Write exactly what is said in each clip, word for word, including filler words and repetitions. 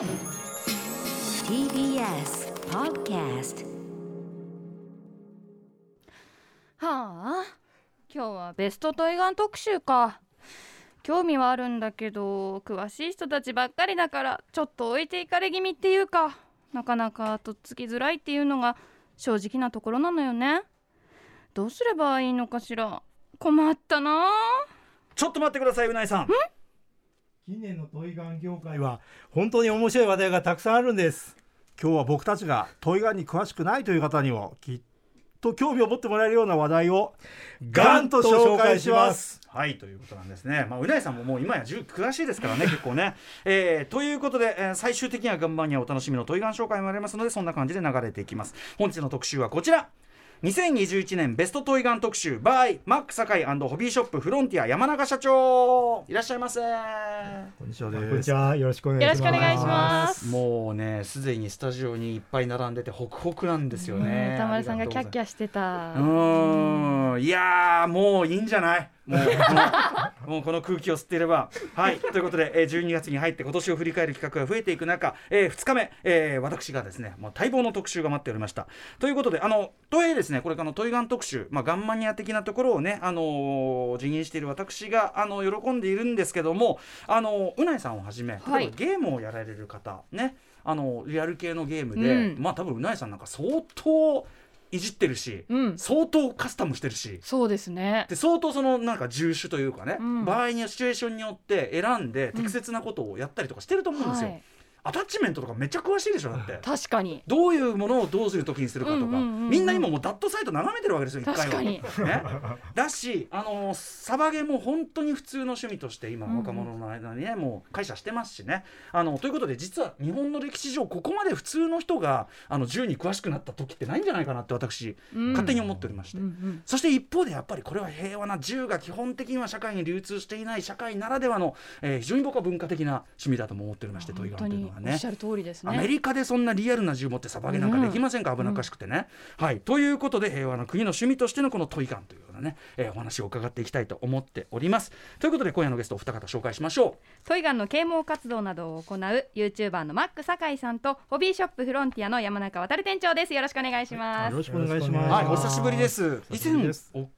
ティービーエス Podcast。 はあ、今日はベストトイガン特集か。興味はあるんだけど詳しい人たちばっかりだからちょっと置いていかれ気味っていうか、なかなかとっつきづらいっていうのが正直なところなのよね。どうすればいいのかしら。困ったな。ちょっと待ってください、うないさん。ん？近年のトイガン業界は本当に面白い話題がたくさんあるんです。今日は僕たちがトイガンに詳しくないという方にもきっと興味を持ってもらえるような話題をガンと紹介します。はい、ということなんですね。まあ、うないさんももう今やじゅう詳しいですからね結構ね、えー、ということで、えー、最終的には頑張りにはお楽しみのトイガン紹介もありますので、そんな感じで流れていきます。本日の特集はこちら、にせんにじゅういちねんベストトイガン特集 by マック堺&ホビーショップフロンティア山中社長、いらっしゃいませ。こんにちはです。こんにちは、よろしくお願いします。もうね、すでにスタジオにいっぱい並んでてホクホクなんですよね。田丸さんがキャッキャしてた。うーん、いやー、もういいんじゃない。も う, もうこの空気を吸っていれば、はい、ということでじゅうにがつに入って今年を振り返る企画が増えていく中、えー、ふつかめ、えー、私がですね、まあ、待望の特集が待っておりました。ということで、あのとはいえですね、これからのトイガン特集、まあ、ガンマニア的なところをね、あのー、辞任している私があの喜んでいるんですけども、あのうないさんをはじめ、はい、ゲームをやられる方ね、あのリアル系のゲームで、うん、まあ多分うないさんなんか相当いじってるし、うん、相当カスタムしてるし、そうですね。で、相当そのなんか重種というかね、うん、場合にはシチュエーションによって選んで適切なことをやったりとかしてると思うんですよ、うん、はい。アタッチメントとかめっちゃ詳しいでしょ。だって確かにどういうものをどうする時にするかとか、うんうんうんうん、みんな今もうダットサイト眺めてるわけですよ、いっかいは。確かに、ね、だし、あのー、サバゲも本当に普通の趣味として今若者の間にね、うん、もう会社してますしね。あのということで、実は日本の歴史上ここまで普通の人があの銃に詳しくなった時ってないんじゃないかなって私、うん、勝手に思っておりまして、うんうん、そして一方でやっぱりこれは平和な、銃が基本的には社会に流通していない社会ならではの、えー、非常に僕は文化的な趣味だと思っておりまして、トイガンというのはね、おっしゃる通りですね。アメリカでそんなリアルな銃持ってサバゲなんかできませんか、うん、危なっかしくてね、うん、はい。ということで、平和な国の趣味としてのこのトイガンというようなね、えー、お話を伺っていきたいと思っております。ということで、今夜のゲストお二方紹介しましょう。トイガンの啓蒙活動などを行う YouTuber のマック堺さんと、ホビーショップフロンティアの山中渉店長です。よろしくお願いします。よろしくお願いします。はい、お久しぶりです。以前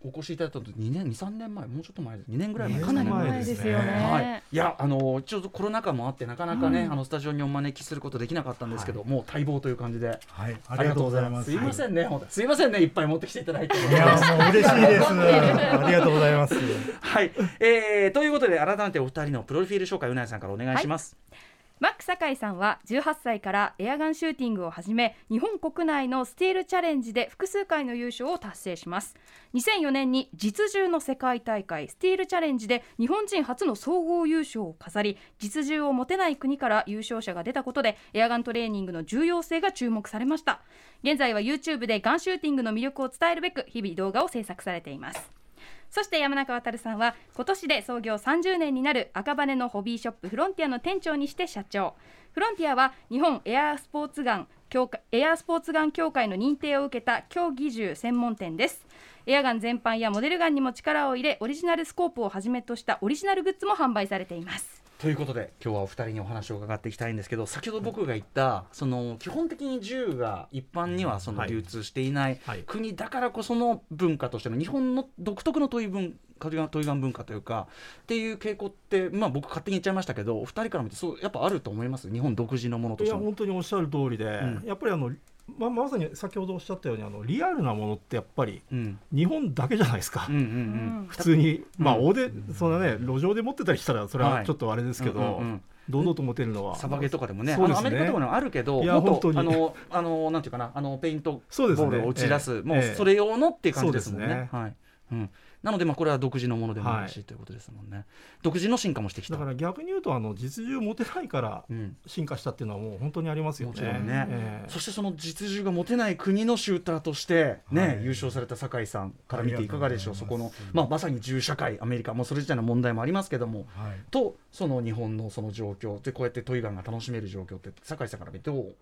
お, お越しいただいたのにねん、にさんねんまえ、もうちょっと前です。にねんぐらい前、かなり前ですよね、はい、いや、あのちょっとコロナ禍もあってなかなかね、うん、あのスタジオにお招きすることできなかったんですけど、はい、もう待望という感じで、はい、ありがとうございます。すいませんね、はい、すいませんね、いっぱい持ってきていただいて。いや、もう嬉しいです。ありがとうございます。はい、えー、ということで改めてお二人のプロフィール紹介、うないさんからお願いします。はい、マック堺さんはじゅうはっさいからエアガンシューティングをはじめ、日本国内のスティールチャレンジで複数回の優勝を達成します。にせんよねんに実銃の世界大会スティールチャレンジで日本人初の総合優勝を飾り、実銃を持てない国から優勝者が出たことでエアガントレーニングの重要性が注目されました。現在は YouTube でガンシューティングの魅力を伝えるべく日々動画を制作されています。そして山中渉さんは今年で創業さんじゅうねんになる赤羽のホビーショップフロンティアの店長にして社長。フロンティアは日本エアースポーツガン協会、エアースポーツガン協会の認定を受けた競技銃専門店です。エアガン全般やモデルガンにも力を入れ、オリジナルスコープをはじめとしたオリジナルグッズも販売されています。ということで、今日はお二人にお話を伺っていきたいんですけど、先ほど僕が言ったその基本的に銃が一般にはその流通していない国だからこその文化としての日本の独特のトイ文トイガン文化というかっていう傾向って、まあ、僕勝手に言っちゃいましたけど、お二人から見てそうやっぱあると思います？日本独自のものとしても。いや、本当におっしゃる通りで、うん、やっぱりあのまあ、まさに先ほどおっしゃったように、あのリアルなものってやっぱり日本だけじゃないですか、うんうんうん、普通に、まあ大で、うん、そんなね路上で持ってたりしたらそれはちょっとあれですけど、はい、うんうんうん、堂々と持てるのはサバゲとかでも ね, でね、あのアメリカとかもあるけど、もっとあのあのなんていうかな、あのペイントボールを打ち出 す, す、ね、もうそれ用のっていう感じですもんね、ええ、はい、うん、なので、まあこれは独自のものでもあるし、はい、ということですもんね。独自の進化もしてきた。だから逆に言うと、あの実銃持てないから進化したっていうのはもう本当にありますよね。もちろんね、えー、そしてその実銃が持てない国のシューターとして、ね、はい、優勝された堺さんから見ていかがでしょう。そこの、まあ、まさに銃社会アメリカもそれ自体の問題もありますけども、はい、とその日本のその状況でこうやってトイガンが楽しめる状況って堺さんから見てどう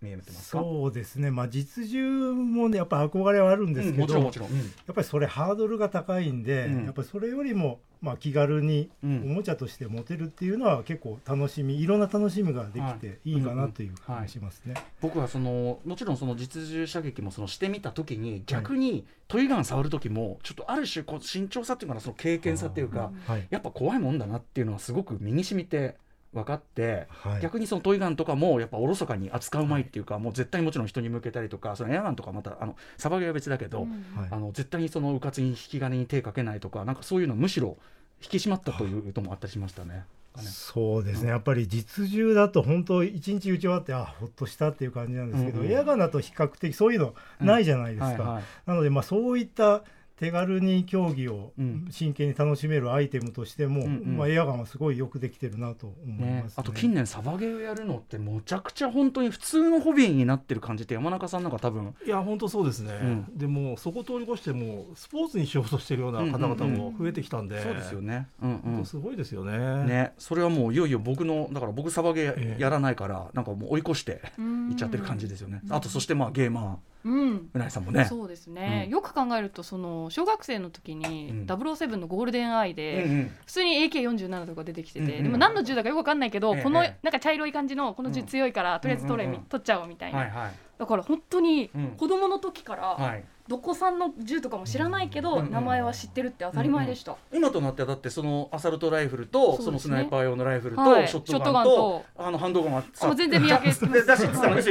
見えてますか？そうですね、まあ、実需も、ね、やっぱ憧れはあるんですけど、うん、もちろんもちろん、うん、やっぱりそれハードルが高いんで、うん、やっぱりそれよりも、まあ、気軽におもちゃとして持てるっていうのは結構楽しみ、いろんな楽しみができていいかなという感じしますね、はい、僕はそのもちろんその実需射撃もそのしてみたときに逆にトリガン触るときもちょっとある種こう慎重さっていうかな、その経験さっていうか、はい、やっぱ怖いもんだなっていうのはすごく身に染みて分かって、はい、逆にそのトイガンとかもやっぱおろそかに扱うまいっていうか、はい、もう絶対にもちろん人に向けたりとか、そのエアガンとかまたあのサバゲーは別だけど、うん、あの絶対にそのうかつに引き金に手かけないとか、なんかそういうのむしろ引き締まったということもあったりしましたね、はいそうですね、うん、やっぱり実銃だと本当一日打ち終わってあほっとしたっていう感じなんですけど、うんうん、エアガンだと比較的そういうのないじゃないですか、うんはいはい、なのでまあそういった手軽に競技を真剣に楽しめるアイテムとしても、うんまあ、エアガンはすごいよくできてるなと思います、ねね、あと近年サバゲーをやるのってむちゃくちゃ本当に普通のホビーになってる感じって山中さんなんか多分いや本当そうですね、うん、でもそこ通り越してもスポーツにしようとしてるような方々も増えてきたんで、うんうんうん、そうですよね、うんうん、すごいですよ ね, ねそれはもういよいよ僕のだから僕サバゲーやらないから、えー、なんかもう追い越していっちゃってる感じですよね、うん、あとそしてまあゲーマーうん、うなぎさんもねそうですね、うん、よく考えるとその小学生の時にダブルオーセブンのゴールデンアイで、うん、普通に エーケーよんじゅうなな とか出てきてて、うんうん、でも何の銃だかよく分かんないけど、うんうん、このなんか茶色い感じのこの銃強いから、うん、とりあえず取れ、うんうんうん、取っちゃおうみたいな、はいはい、だから本当に子どもの時から、うんはいどこさんの銃とかも知らないけど、うんうん、名前は知ってるって当たり前でした、うんうん、今となってはだってそのアサルトライフルと そ,、ね、そのスナイパー用のライフルと、はい、ショットガン と, ガンとあのハンドガンはもう全然見分けしてますだし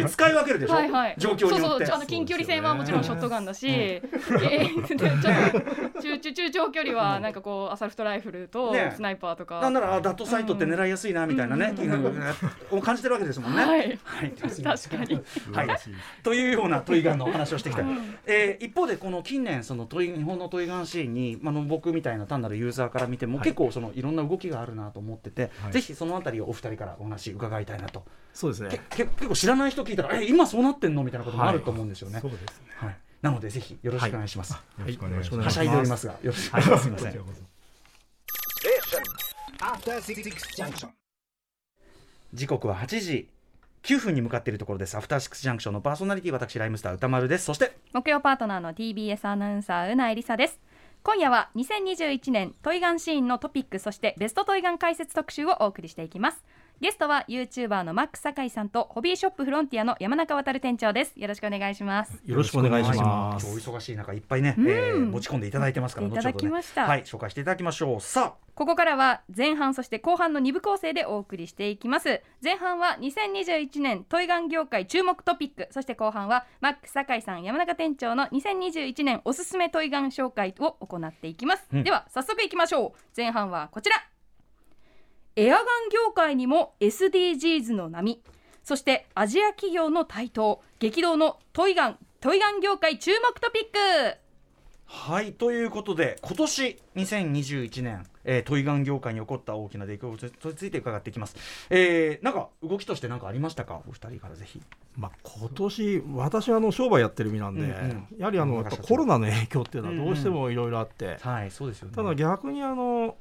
使い分けるでしょはい、はい、状況によってそうそうあの近距離戦はもちろんショットガンだし、ねうん、中, 中, 中長距離はなんかこうアサルトライフルとスナイパーとか、ね、なんならダットサイトって狙いやすいなみたいなね、うんうんうん、感じてるわけですもんねはい、はい、確かに、はい、というようなトイガンの話をしてきた、うんえー一方でこの近年そのトイ日本のトイガンシーンに、まあ、僕みたいな単なるユーザーから見ても結構そのいろんな動きがあるなと思ってて、はい、ぜひそのあたりをお二人からお話伺いたいなとそうです、ね、け結構知らない人聞いたらえ今そうなってんのみたいなこともあると思うんですよね、はいそうですねはい、なのでぜひよろしくお願いします、はいはい、よろしくお願いしますはしゃいでおりますがよろしくお願いしますすいません時刻ははちじきゅうふんに向かっているところです。アフターシックスジャンクションのパーソナリティ私ライムスター歌丸です。そして木曜パートナーの ティービーエス アナウンサーうなえりさです。今夜はにせんにじゅういちねんトイガンシーンのトピックそしてベストトイガン解説特集をお送りしていきます。ゲストは YouTuber のマック坂井さんとホビーショップフロンティアの山中渉店長です。よろしくお願いします。よろしくお願いします。お忙しい中いっぱいね、えー、持ち込んでいただいてますから後ほど、ね、いただきました、はい、紹介していただきましょう。さあここからは前半そして後半のに部構成でお送りしていきます。前半はにせんにじゅういちねんトイガン業界注目トピックそして後半はマック坂井さん山中店長のにせんにじゅういちねんおすすめトイガン紹介を行っていきます、うん、では早速いきましょう。前半はこちらエアガン業界にも エスディージーズ の波そしてアジア企業の台頭激動のトイガントイガン業界注目トピック。はいということで今年にせんにじゅういちねん、えー、トイガン業界に起こった大きな出来事について伺っていきます。えー、なんか動きとして何かありましたかお二人からぜひ。まあ、今年私はあの商売やってる身なんで、うんうん、やはりあのやっぱコロナの影響っていうのはどうしてもいろいろあって、うんうんはいそうですよね、ただ逆にあの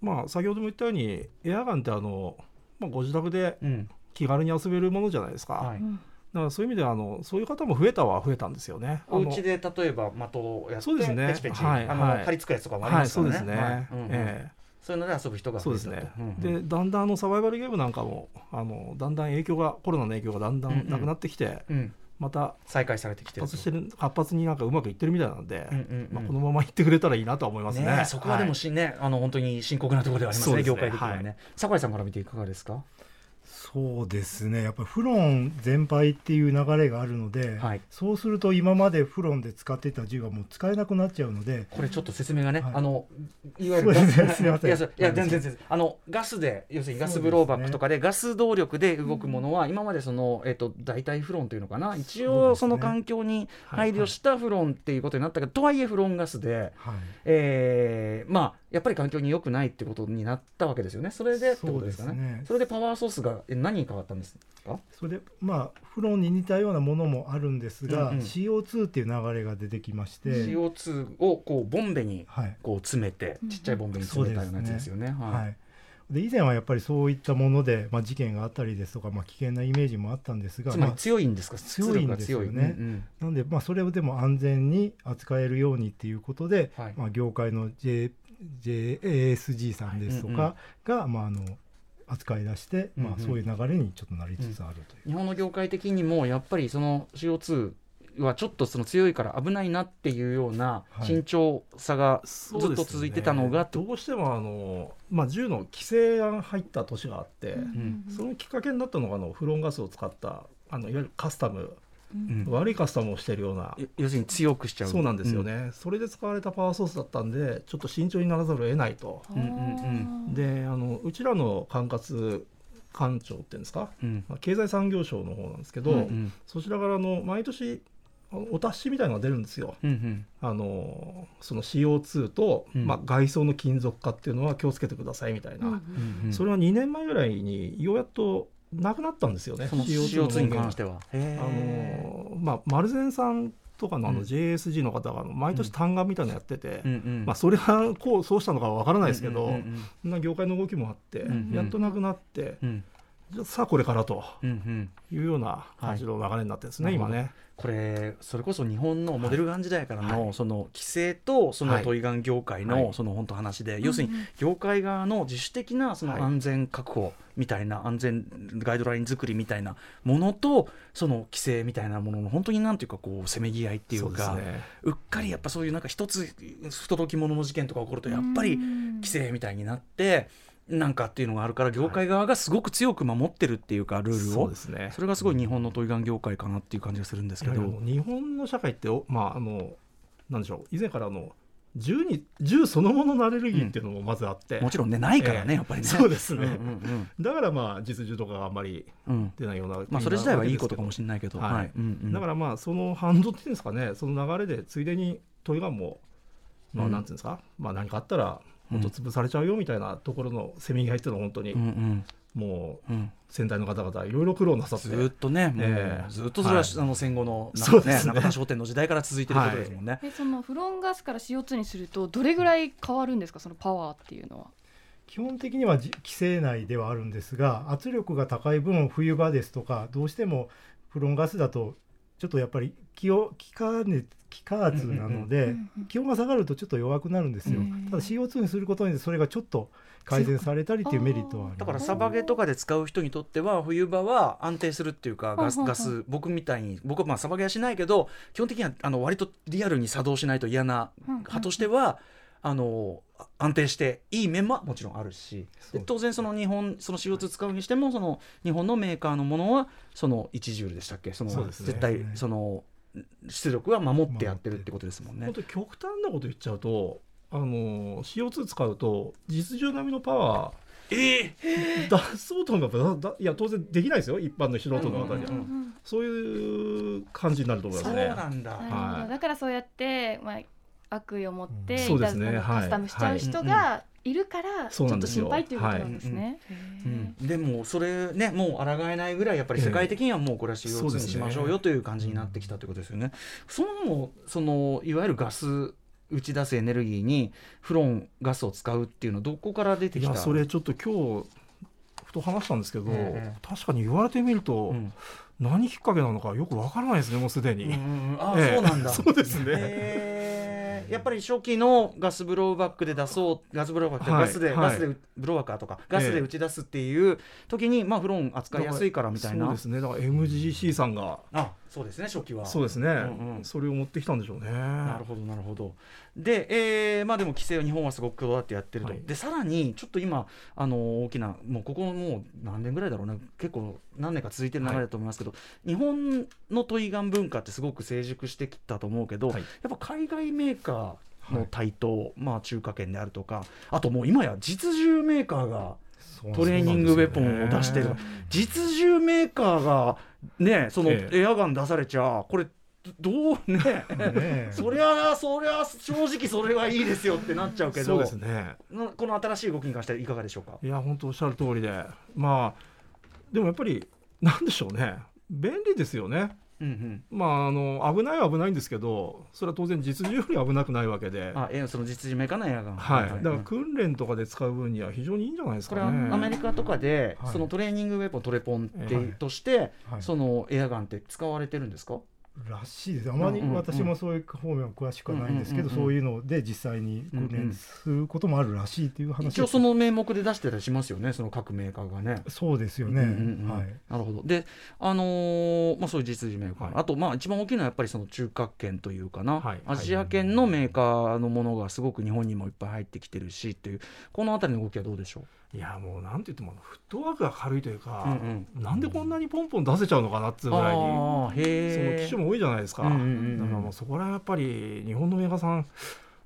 まあ、先ほども言ったようにエアガンってあの、まあ、ご自宅で気軽に遊べるものじゃないですか、うんはい、だからそういう意味ではあのそういう方も増えたは増えたんですよね。お家で例えば的をやってそうです、ね、ペチペチ、はい、あの張り付くやつとかもありますからね、はい、そうですね、はいうんうんえーそういうので遊ぶ人が増えたと。そうですね、うんうん、でだんだんあのサバイバルゲームなんかもあのだんだん影響がコロナの影響がだんだんなくなってきて、うんうんうんまた再開されてきてる活発になんかうまくいってるみたいなんで、うんうんうんまあ、このままいってくれたらいいなと思いますね。ねそこはでもし、はい、ねあの本当に深刻なところではあります ね, ですね業界的にはね、はい、坂井さんから見ていかがですか。そうですねやっぱりフロン全廃っていう流れがあるので、はい、そうすると今までフロンで使ってた銃がもう使えなくなっちゃうのでこれちょっと説明がね、はい、あのいわゆるガスで要するにガスブローバックとかでガス動力で動くものは、うん、今までその、えーと、代替フロンというのかな一応その環境に配慮したフロンっていうことになったけど、はいはい、とはいえフロンガスで、はいえー、まあやっぱり環境に良くないってことになったわけですよね。それでってことですかね。そうですね。それでパワーソースが何に変わったんですか。それでまあフロンに似たようなものもあるんですが、うんうん、シーオーツー っていう流れが出てきまして シーオーツー をこうボンベにこう詰めて、はい、ちっちゃいボンベに詰めたようなやつですよね、うんうんはいはい、で以前はやっぱりそういったもので、まあ、事件があったりですとか、まあ、危険なイメージもあったんですが、つまり強いんですか、まあ、強いんですよね、うんうん、なので、まあ、それをでも安全に扱えるようにということで、はい、まあ、業界の、J、ジェイエスジー さんですとかが、はい、うんうん、まあ、あの扱い出して、まあ、そういう流れにちょっとなりつつあるという、うんうん、日本の業界的にもやっぱりその シーオーツーはちょっとその強いから危ないなっていうような慎重さがずっと続いてたのが、はい、そうですね、どうしてもあの、まあ、銃の規制が入った年があって、うん、そのきっかけになったのがあのフロンガスを使ったあのいわゆるカスタム、うん、悪いカスタムをしているような、要するに強くしちゃう、そうなんですよね、うん、それで使われたパワーソースだったんでちょっと慎重にならざるを得ないと、うんうんうん、であのうちらの管轄官庁っていうんですか、うん、経済産業省の方なんですけど、うんうん、そちらからの毎年お達しみたいなのが出るんですよ、うんうん、あのその シーオーツー と、うん、まあ、外装の金属化っていうのは気をつけてくださいみたいな、うんうん、それはにねんまえぐらいにようやっとなくなったんですよね、その シーオーツー に関しては。あの、まあ、丸善さんとか の, あの ジェイエスジー の方が毎年嘆願みたいなのやってて、うん、まあ、それがこうそうしたのかは分からないですけど、うんうんうんうん、そんな業界の動きもあって、うんうん、やっとなくなって、うんうん、じゃあさあこれからというような感じの流れになってですね、はい、今ねこれそれこそ日本のモデルガン時代から の,、はい、その規制とそのトイガン業界 の,、はい、その本当話で、はい、要するに業界側の自主的なその安全確保みたいな、はい、安全ガイドライン作りみたいなものとその規制みたいなものの本当になんていうかこうせめぎ合いっていうか、 う,、ね、うっかりやっぱそういうなんか一つ不届き者の事件とか起こるとやっぱり規制みたいになってなんかっていうのがあるから業界側がすごく強く守ってるっていうかルールを、はい、 そ, うですね、それがすごい日本のトイガン業界かなっていう感じがするんですけど、日本の社会って、まあ、あのなんでしょう、以前からあの 銃, に銃そのもののアレルギーっていうのもまずあって、うん、もちろんねないからね、えー、やっぱりね、そうですね、うんうんうん、だからまあ実銃とかがあんまり出ないような、うん、まあ、それ自体はいいことかもしれないけど、はいはい、うんうん、だからまあその反動っていうんですかね、その流れでついでにトイガンも、まあ、なんていうんですか、うん、まあ、何かあったら本当潰されちゃうよみたいなところのせめぎ合いっていうのは本当にもう先代の方々いろいろ苦労なさって、ずっとね、えー、もうずっとそれは、はい、あの戦後の中田、ねね、商店の時代から続いてることですもんね、はい、でそのフロンガスから シーオーツー にするとどれぐらい変わるんですか、そのパワーっていうのは。基本的には規制内ではあるんですが、圧力が高い分冬場ですとかどうしてもフロンガスだとちょっとやっぱり気を気化熱気化圧なので、気温が下がるとちょっと弱くなるんですよ。ただ シーオーツー にすることによってそれがちょっと改善されたりというメリットはあります。だからサバゲとかで使う人にとっては冬場は安定するっていうかガス、ガス僕みたいに僕はまあサバゲはしないけど基本的にはあの割とリアルに作動しないと嫌な派としてはあの安定していい面ももちろんあるし、で当然その日本その シーオーツー 使うにしてもその日本のメーカーのものはそのいちジュールでしたっけ、その絶対その出力は守ってやってるってことですもんね。本当極端なこと言っちゃうとあの シーオーツー 使うと実銃並みのパワーえー、出そうともいや当然できないですよ、一般の素人の方には、うんうんうん、そういう感じになると思いますね。そうなんだ、はい、だからそうやって、まあ、悪意を持って、うん、そうですね、カスタムしちゃう人が、はいはい、いるからちょっと心配ということなんですね。でもそれねもう抗えないぐらいやっぱり世界的にはもうこれは シーオーツー にしましょうよという感じになってきたということですよね。そもそもそのいわゆるガス打ち出すエネルギーにフロンガスを使うっていうのはどこから出てきた？いやそれちょっと今日ふと話したんですけど、えー、確かに言われてみると、うん、何きっかけなのかよくわからないですね、もうすでに。うんあ、えー、そうなんだそうですね、えーやっぱり初期のガスブローバックで出そうガスブローバック、はい、ガスで、はい、ガスでブローバッカーとかガスで打ち出すっていう時に、ええ、まあフロン扱いやすいからみたいな。そうですね、だから エムジーシー さんが、うん、あそうですね初期はそうですね、うんうん、それを持ってきたんでしょうね。なるほどなるほど。で、えー、まあでも規制を日本はすごくこだわってやってると、はい、でさらにちょっと今あの大きなもうここもう何年ぐらいだろうね、結構何年か続いてる流れだと思いますけど、はい、日本のトイガン文化ってすごく成熟してきたと思うけど、はい、やっぱ海外メーカーの台頭、はい、まあ、中華圏であるとか、あともう今や実銃メーカーがトレーニングウェポンを出してる、ね、実銃メーカーが、ね、そのエアガン出されちゃこれどう ね, ねそりゃそりゃ正直それはいいですよってなっちゃうけどそうです、ね、この新しい動きに関してはいかがでしょうか。いや本当おっしゃる通りで、まあ、でもやっぱりなんでしょうね、便利ですよね。うんうん、まああの危ないは危ないんですけど、それは当然実需より危なくないわけで、あその実需メカナイアが、はいはい、だから訓練とかで使う分には非常にいいんじゃないですかね。これはアメリカとかで、はい、そのトレーニングウェポントレポンって、はい、として、はい、そのエアガンって使われてるんですからしいです。あまり私もそういう方面は詳しくはないんですけど、うんうんうん、そういうので実際に訓練することもあるらしいという話、うんうん、一応その名目で出してたりしますよね、その各メーカーがね。そうですよね、うんうんうん、はい、なるほど。で、あのーまあ、そういう実需メーカー、はい、あとまあ一番大きいのはやっぱりその中核圏というかな、はい、アジア圏のメーカーのものがすごく日本にもいっぱい入ってきてるしっていう、このあたりの動きはどうでしょう。いやもうなんて言ってもフットワークが軽いというか、うんうん、なんでこんなにポンポン出せちゃうのかなっていうぐらいに、あへその機種も多いじゃないですか、うんうんうん、だからもうそこらやっぱり日本のメーカーさん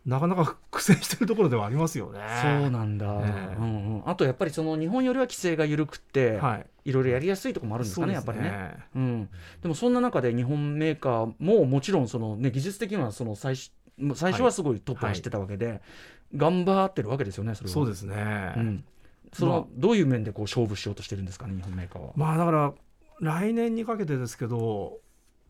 なかなか苦戦してるところではありますよね。そうなんだ、ね、うんうん、あとやっぱりその日本よりは規制が緩くて、はい、いろいろやりやすいところもあるんですかね、やっぱりね、うん、でもそんな中で日本メーカーももちろんその、ね、技術的にはその最初最初はすごいトップにしてたわけで、はいはい、頑張ってるわけですよね。それはそうですね、うん、その、まあ、どういう面でこう勝負しようとしてるんですかね、日本メーカーは。まあだから来年にかけてですけど、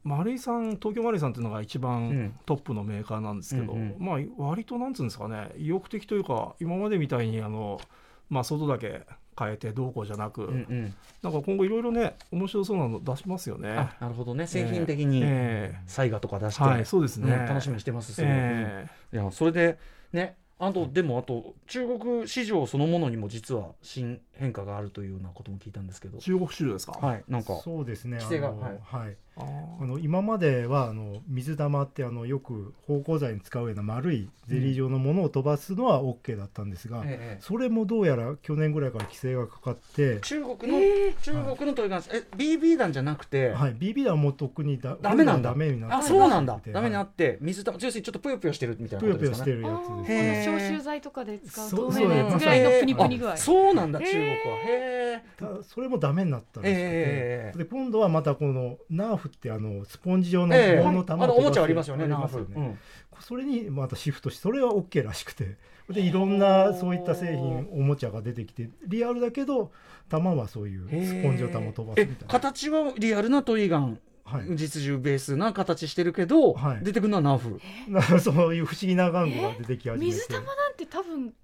丸井さん、東京丸井さんっていうのが一番トップのメーカーなんですけど、うんまあ、割となんつうんですかね、意欲的というか、今までみたいにあの、まあ、外だけ変えてどうこうじゃなく、うんうん、なんか今後いろいろね面白そうなの出しますよね。あ、なるほどね、製品的にサイガとか出して、えーはい、そうですね、うん、楽しみにしてます。 そ,、えー、いやそれでね、あとでもあと中国市場そのものにも実は新変化があるというようなことも聞いたんですけど。中国市場ですか。はい、なんかそうですね、規制が、あの、はいはい、ああの今まではあの水玉ってあのよく芳香剤に使うような丸いゼリー状のものを飛ばすのは OK だったんですが、うんええ、それもどうやら去年ぐらいから規制がかかって、中国の、えー、中国のトイガン、え ビービー 弾じゃなくて、はい、ビービー 弾はもうとっくにだダメなんだ、ダメになって、あそうなんだ、ダメになって、はい、水玉、要するにちょっとぷよぷよしてるみたいなことですかね。ぷよぷよしてるやつですね。消臭剤とかで使う透明なやつぐらいのプニプニ具合。そうなんだ、中国は。へえ。それもダメになったんですけど、えー、で今度はまたこのナーフってあのスポンジ状の棒の玉、えー、あのおもちゃありますよね、ナーフ、うん、それにまたシフトして、それは OK らしくて、でいろんなそういった製品おもちゃが出てきて、リアルだけど玉はそういうスポンジを玉を飛ばすみたいな、えー、形はリアルなトイガン、はい、実銃ベースな形してるけど、はい、出てくるのはナーフ、えー、そういう不思議な玩具が出てき始めて、水玉なんて多分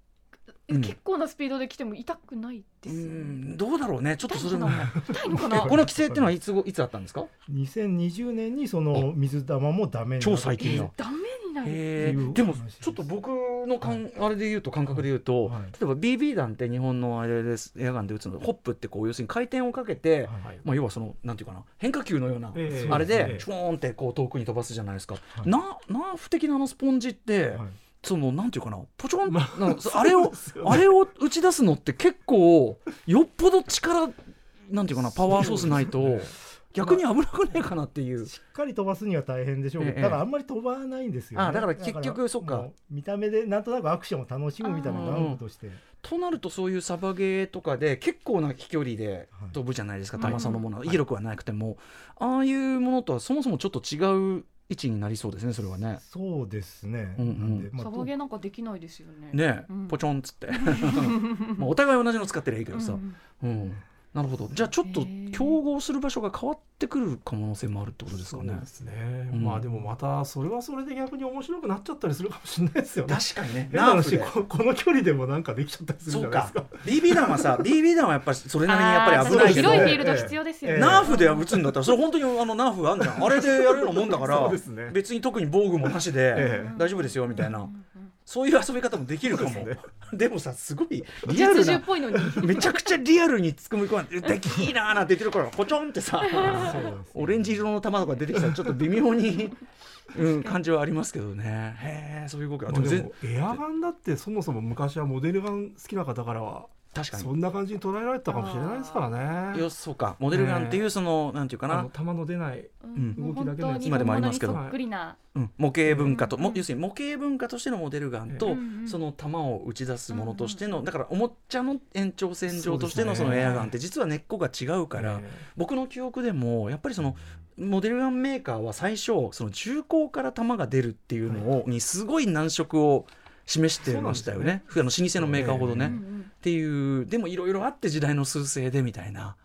結構なスピードで来ても痛くないですよ、ね、うん、どうだろうね、ちょっとそれも痛いのかな。この規制っていうのはいつ、いつあったんですか。にせんにじゅうねんにその水玉もダメになる、超最近だ、ダメになる、えー、でもちょっと僕のかん、はい、あれで言うと感覚で言うと、はい、例えば ビービー 弾って日本のあれですエアガンで打つので、ホップってこう要するに回転をかけて、はい、まあ、要はそのなんていうかな、変化球のような、えー、あれでチョーンってこう遠くに飛ばすじゃないですか、はい、なナーフ的なあのスポンジって、はい、そのなんていうかな、ポチョン、まあ、あれを、あれを打ち出すのって結構よっぽど力なんていうかな、パワーソースないと逆に危なくないかなっていう、まあ、しっかり飛ばすには大変でしょうけど、ええ、だからあんまり飛ばないんですよね。あ、だから結局そっか、見た目でなんとなくアクションを楽しむみたいな玩具として、うん、となるとそういうサバゲーとかで結構な飛距離で飛ぶじゃないですか、はい、玉さんのものは、はい、威力はなくても、ああいうものとはそもそもちょっと違う位置になりそうですね、それはね。そうですね、うんうん、でまあ、サバゲーなんかできないですよね、ね、うん、ポチョンっつってまあお互い同じの使ってりゃいいけどさ、うんうんうん、なるほど。じゃあちょっと競合する場所が変わってくる可能性もあるってことですかね。そうですね、うん、まあでもまたそれはそれで逆に面白くなっちゃったりするかもしれないですよね。確かにね、なのし こ, この距離でもなんかできちゃったりするじゃないですか。そうか、 ビービー 弾はさ ビービー 弾はやっぱりそれなりにやっぱり危ないけど、広いフィールド必要ですよね、えーえー、ナーフで打つんだったらそれ本当にあのナーフがあるじゃん、あれでやるようなもんだからね、別に特に防具もなしで大丈夫ですよみたいな、えーそういう遊び方もできるかも。 で,、ね、でもさ、すごいリアルなっぽいのにめちゃくちゃリアルに突っ込み込んでできいいなーなんて言ってるからポチョンってさオレンジ色の玉とか出てきたらちょっと微妙にうん、感じはありますけどね。へー、そういう動きは、まあ、でもエアガンだってそもそも昔はモデルガン好きな方からは確かにそんな感じに捉えられたかもしれないですからね。よそうか、モデルガンっていうその、えー、なんていうかな、球の出ない動きだけのやつ、今でもありますけど、うん、模型文化と、うん、要するに模型文化としてのモデルガンと、えー、その球を打ち出すものとしての、うんうん、だからおもちゃの延長線上としてのそのエアガンって実は根っこが違うから、えー、僕の記憶でもやっぱりそのモデルガンメーカーは最初その銃口から弾が出るっていうのを、はい、にすごい難色を示してましたよね。あの老舗のメーカーほどね、えー、っていうでもいろいろあって時代の趨勢でみたいな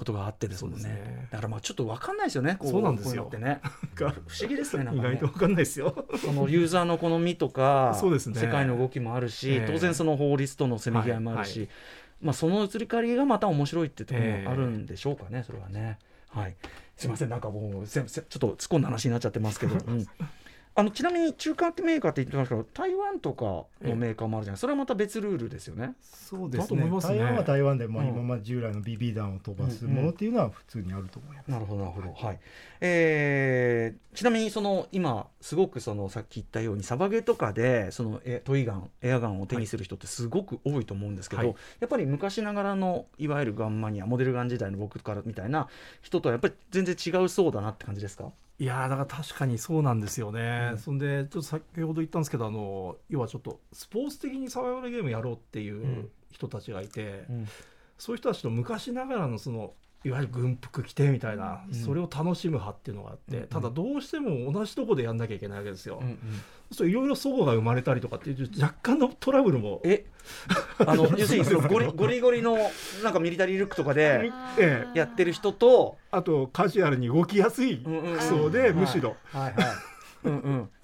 ことがあってですもん ね, ねだからまあちょっと分かんないですよね。こうそうなんですよ、こういうのってね不思議です ね, なんかね意外と分かんないですよそのユーザーの好みとかそうです、ね、世界の動きもあるし、えー、当然その法律とのせめぎ合いもあるし、はいはい、まあ、その移り変わりがまた面白いってところもあるんでしょうかね、えー、それはね、はい、すみませんなんかもうちょっと突っ込んだ話になっちゃってますけど、うん、あのちなみに中間メーカーって言ってましたけど台湾とかのメーカーもあるじゃない、えー、それはまた別ルールですよね。そうです ね, すね台湾は台湾で、まあ、今まで従来の ビービー 弾を飛ばすものっていうのは普通にあると思います、うんうん、なるほどなるほど、はいはい、えー、ちなみにその今すごくそのさっき言ったようにサバゲとかでそのエトイガンエアガンを手にする人ってすごく多いと思うんですけど、はい、やっぱり昔ながらのいわゆるガンマニアモデルガン時代の僕からみたいな人とはやっぱり全然違うそうだなって感じですか。いやだから確かにそうなんですよね、うん、そんでちょっと先ほど言ったんですけどあの要はちょっとスポーツ的にサバイバルゲームやろうっていう人たちがいて、うんうん、そういう人たちと昔ながらのそのいわゆる軍服着てみたいな、うん、それを楽しむ派っていうのがあって、うん、ただどうしても同じとこでやんなきゃいけないわけですよ、うんうん、そういろいろ齟齬が生まれたりとかっていう若干のトラブルもえあの要するにゴリゴリゴリのなんかミリタリールックとかでやってる人とあとカジュアルに動きやすい服装でむしろ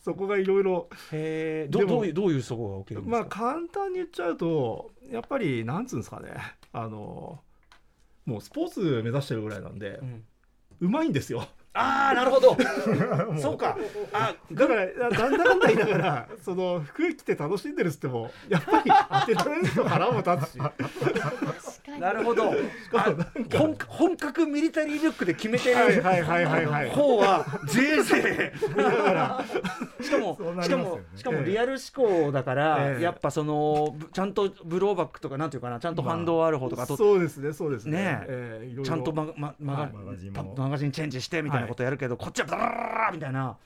そこがいろいろへえ ど, どういうどういう齟齬が起きるんですか。まあ簡単に言っちゃうとやっぱりなんつうんですかねあのもうスポーツ目指してるぐらいなんで、うん、うまいんですよ。ああなるほどそうかあだからだんだんだいながらその服着て楽しんでるっつってもやっぱり当てられると腹も立つしなるほど本, 本格ミリタリールックで決めてる方はぜいぜいだからしかも、ね、しかもしかもリアル思考だから、ええ、やっぱそのちゃんとブローバックとかなんていうかなちゃんと反動ある方とか、まあ、とそうですねそうですね、ねえー、いろいろちゃんとマガ、まはい、マガジンチェンジしてみたいなことやるけど、はい、こっちはダラララみたいな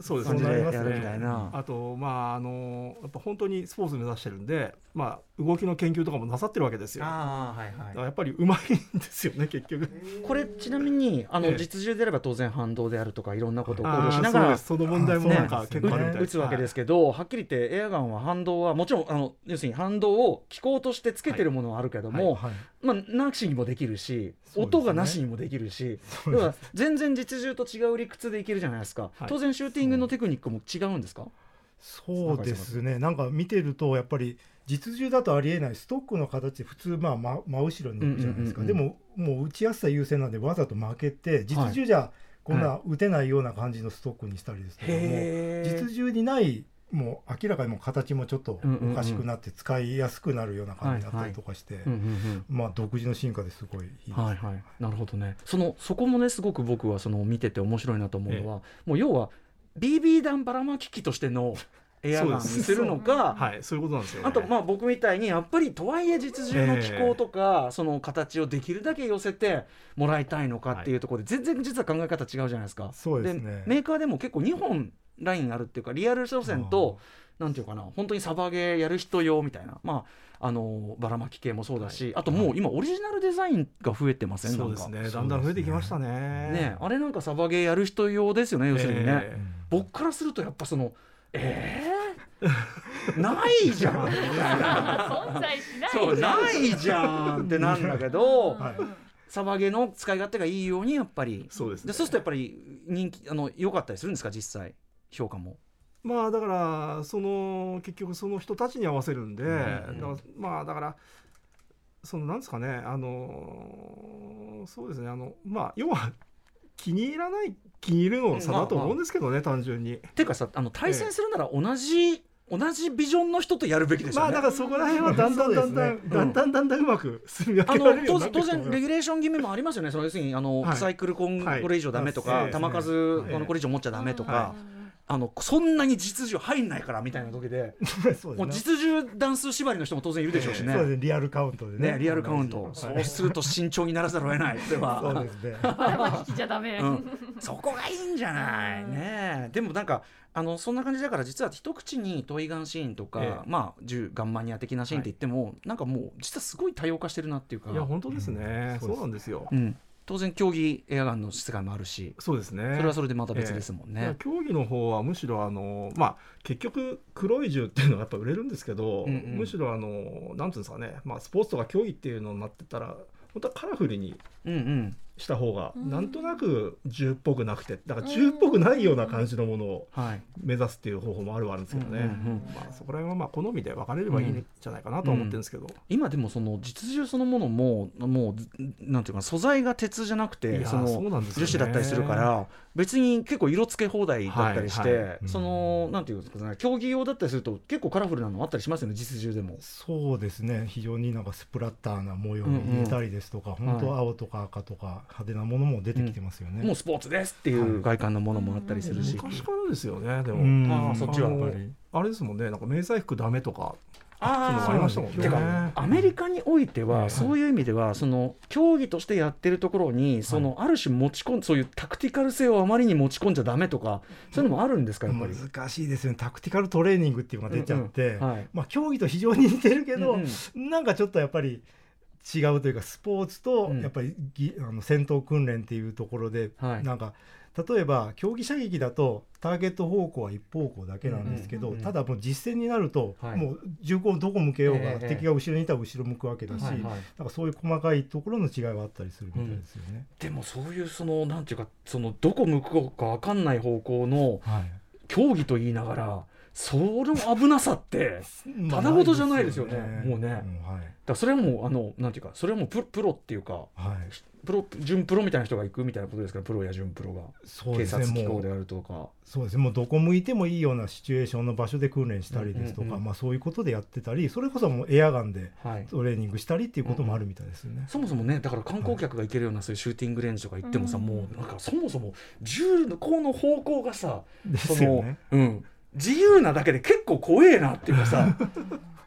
そうですねやるみたいな。あとまああのやっぱ本当にスポーツ目指してるんで、まあ、動きの研究とかもなさってるわけですよ。あ、はいはい、だからやっぱりうまいんですよね結局。これちなみにあの、ええ、実銃であれば当然反動であるとかいろんなことを考慮しながら そ, その問題もなんか結構あるみたい、ね、打つわけですけど、はい、はっきり言ってエアガンは反動はもちろんあの要するに反動を機構としてつけてるものはあるけども、はいはいはい、まあなしにもできるし、ね、音がなしにもできるし、だから全然実銃と違う理屈でいけるじゃないですか、はい、当然シューティングのテクニックも違うんですか。そうですね、なんか見てるとやっぱり実銃だとありえないストックの形で普通まあ 真, 真後ろに行くじゃないですか、うんうんうんうん、でももう打ちやすさ優先なんでわざと負けて実銃じゃこんな打てないような感じのストックにしたりですとか、はい、もう実銃にないもう明らかにもう形もちょっとおかしくなって使いやすくなるような感じになったりとかして、まあ独自の進化ですごいいいです、はいはい、なるほどね。 そ, のそこもねすごく僕はその見てて面白いなと思うのは、ええ、もう要はビービー 弾ばらまき機としてのエアガンにするのか、はい、そういうことなんですよね。あとまあ僕みたいにやっぱりとはいえ実銃の機構とかその形をできるだけ寄せてもらいたいのかっていうところで全然実は考え方違うじゃないですか。そうですね。でメーカーでも結構にほんラインあるっていうかリアル路線となんていうかな本当にサバゲーやる人用みたいな、まあ、あのばらまき系もそうだし、はい、あともう今オリジナルデザインが増えてません、はい、なんかそうですねだんだん増えてきました ね, ねあれなんかサバゲーやる人用ですよね要するにね、えー、僕からするとやっぱそのえー、ないじゃん存在しないそうないじゃんってなんだけど、はい、サバゲーの使い勝手がいいようにやっぱりそうですね。でそうするとやっぱり人気あの良かったりするんですか実際評価も。まあだからその結局その人たちに合わせるんで、うんうん、だまあだからそのなんですかねあのそうですねあのまあ要は気に入らない気に入るの差だと思うんですけどね、まあまあ、単純に。ていうかさあの対戦するなら同じ、ええ同じビジョンの人とやるべきですよね。まあだからそこら辺はだんだんだんだん、ね、だんだんだんだんうまく進み分けられるようになってきて、あの当然レギュレーション決めもありますよね。その要するにあの、はい、サイクルこんこれ以上ダメとか、はい、弾数、はい、あのこれ以上持っちゃダメとか、はい、あのそんなに実銃入んないからみたいな時で、そうですね、もう実銃弾数縛りの人も当然いるでしょうしね。そうですねリアルカウントで ね, ねリアルカウント。そうすると慎重にならざるを得ない。ではそうですね。弾きじゃダメ、うん。そこがいいんじゃないね。でもなんか。あのそんな感じだから実は一口にトイガンシーンとか、ええまあ、銃ガンマニア的なシーンって言っても、はい、なんかもう実はすごい多様化してるなっていうか。いや本当ですね、うん、そうなんですよ、うん、当然競技エアガンの世界もあるし。そうですねそれはそれでまた別ですもんね、ええ、競技の方はむしろあの、まあ、結局黒い銃っていうのはやっぱ売れるんですけど、うんうん、むしろあのなんていうんですかね、まあ、スポーツとか競技っていうのになってたら本当はカラフルにした方が、うんうん、なんとなく銃っぽくなくて、だから銃っぽくないような感じのものを目指すっていう方法もあるはあるんですけどね、うんうんうん、まあ、そこら辺はまあ好みで分かれればいいんじゃないかなと思ってるんですけど、うんうん、今でもその実銃そのものももうなんていうか素材が鉄じゃなくてその樹脂だったりするから別に結構色付け放題だったりして、はいはい、うん、そのなんていうんですかね、競技用だったりすると結構カラフルなのあったりしますよね、実銃でも。そうですね、非常になんかスプラッターな模様に似たりですとか、うんうん、本当青とか赤とか派手なものも出てきてますよね、うん、もうスポーツですっていう外観のものもあったりするし、はい、昔からですよね。でも、うん、あそっちはやっぱりあれですもんね、なんか迷彩服ダメとかあありましたもんね。てかアメリカにおいては、うん、そういう意味ではその競技としてやってるところにそのある種持ち込ん、はい、そういうタクティカル性をあまりに持ち込んじゃダメとかそういうのもあるんですか、やっぱり。難しいですよね、タクティカルトレーニングっていうのが出ちゃって、うんうん、はい、まあ、競技と非常に似てるけど、うんうん、なんかちょっとやっぱり違うというか、スポーツとやっぱり、うん、あの戦闘訓練っていうところで、はい、なんか例えば競技射撃だとターゲット方向は一方向だけなんですけど、うんうんうん、ただもう実戦になると、はい、もう銃口をどこ向けようが、えー、敵が後ろにいたら後ろ向くわけだし、はいはい、なんかそういう細かいところの違いはあったりするみたいですよね、うん、でもそういうそのなんていうかそのどこ向くか分かんない方向の競技と言いながら、はい、その危なさってただごとじゃないですよね、まあ、ないですよね、もうね、うん、はい、だからそれはもうあのなんていうかそれはもう プ, プロっていうか、はい、プロ準プロみたいな人が行くみたいなことですから、プロや準プロが、そうですね、警察機構であるとか、そうですね、もうどこ向いてもいいようなシチュエーションの場所で訓練したりですとか、うんうんうん、まあ、そういうことでやってたり、それこそもうエアガンでトレーニングしたりっていうこともあるみたいですよね、はい、うんうん、そもそもねだから観光客が行けるようなそういうシューティングレンジとか行ってもさ、はい、もうなんかそもそも銃のこの方向がさ、ですよね、その、うん、自由なだけで結構怖えなっていうかさ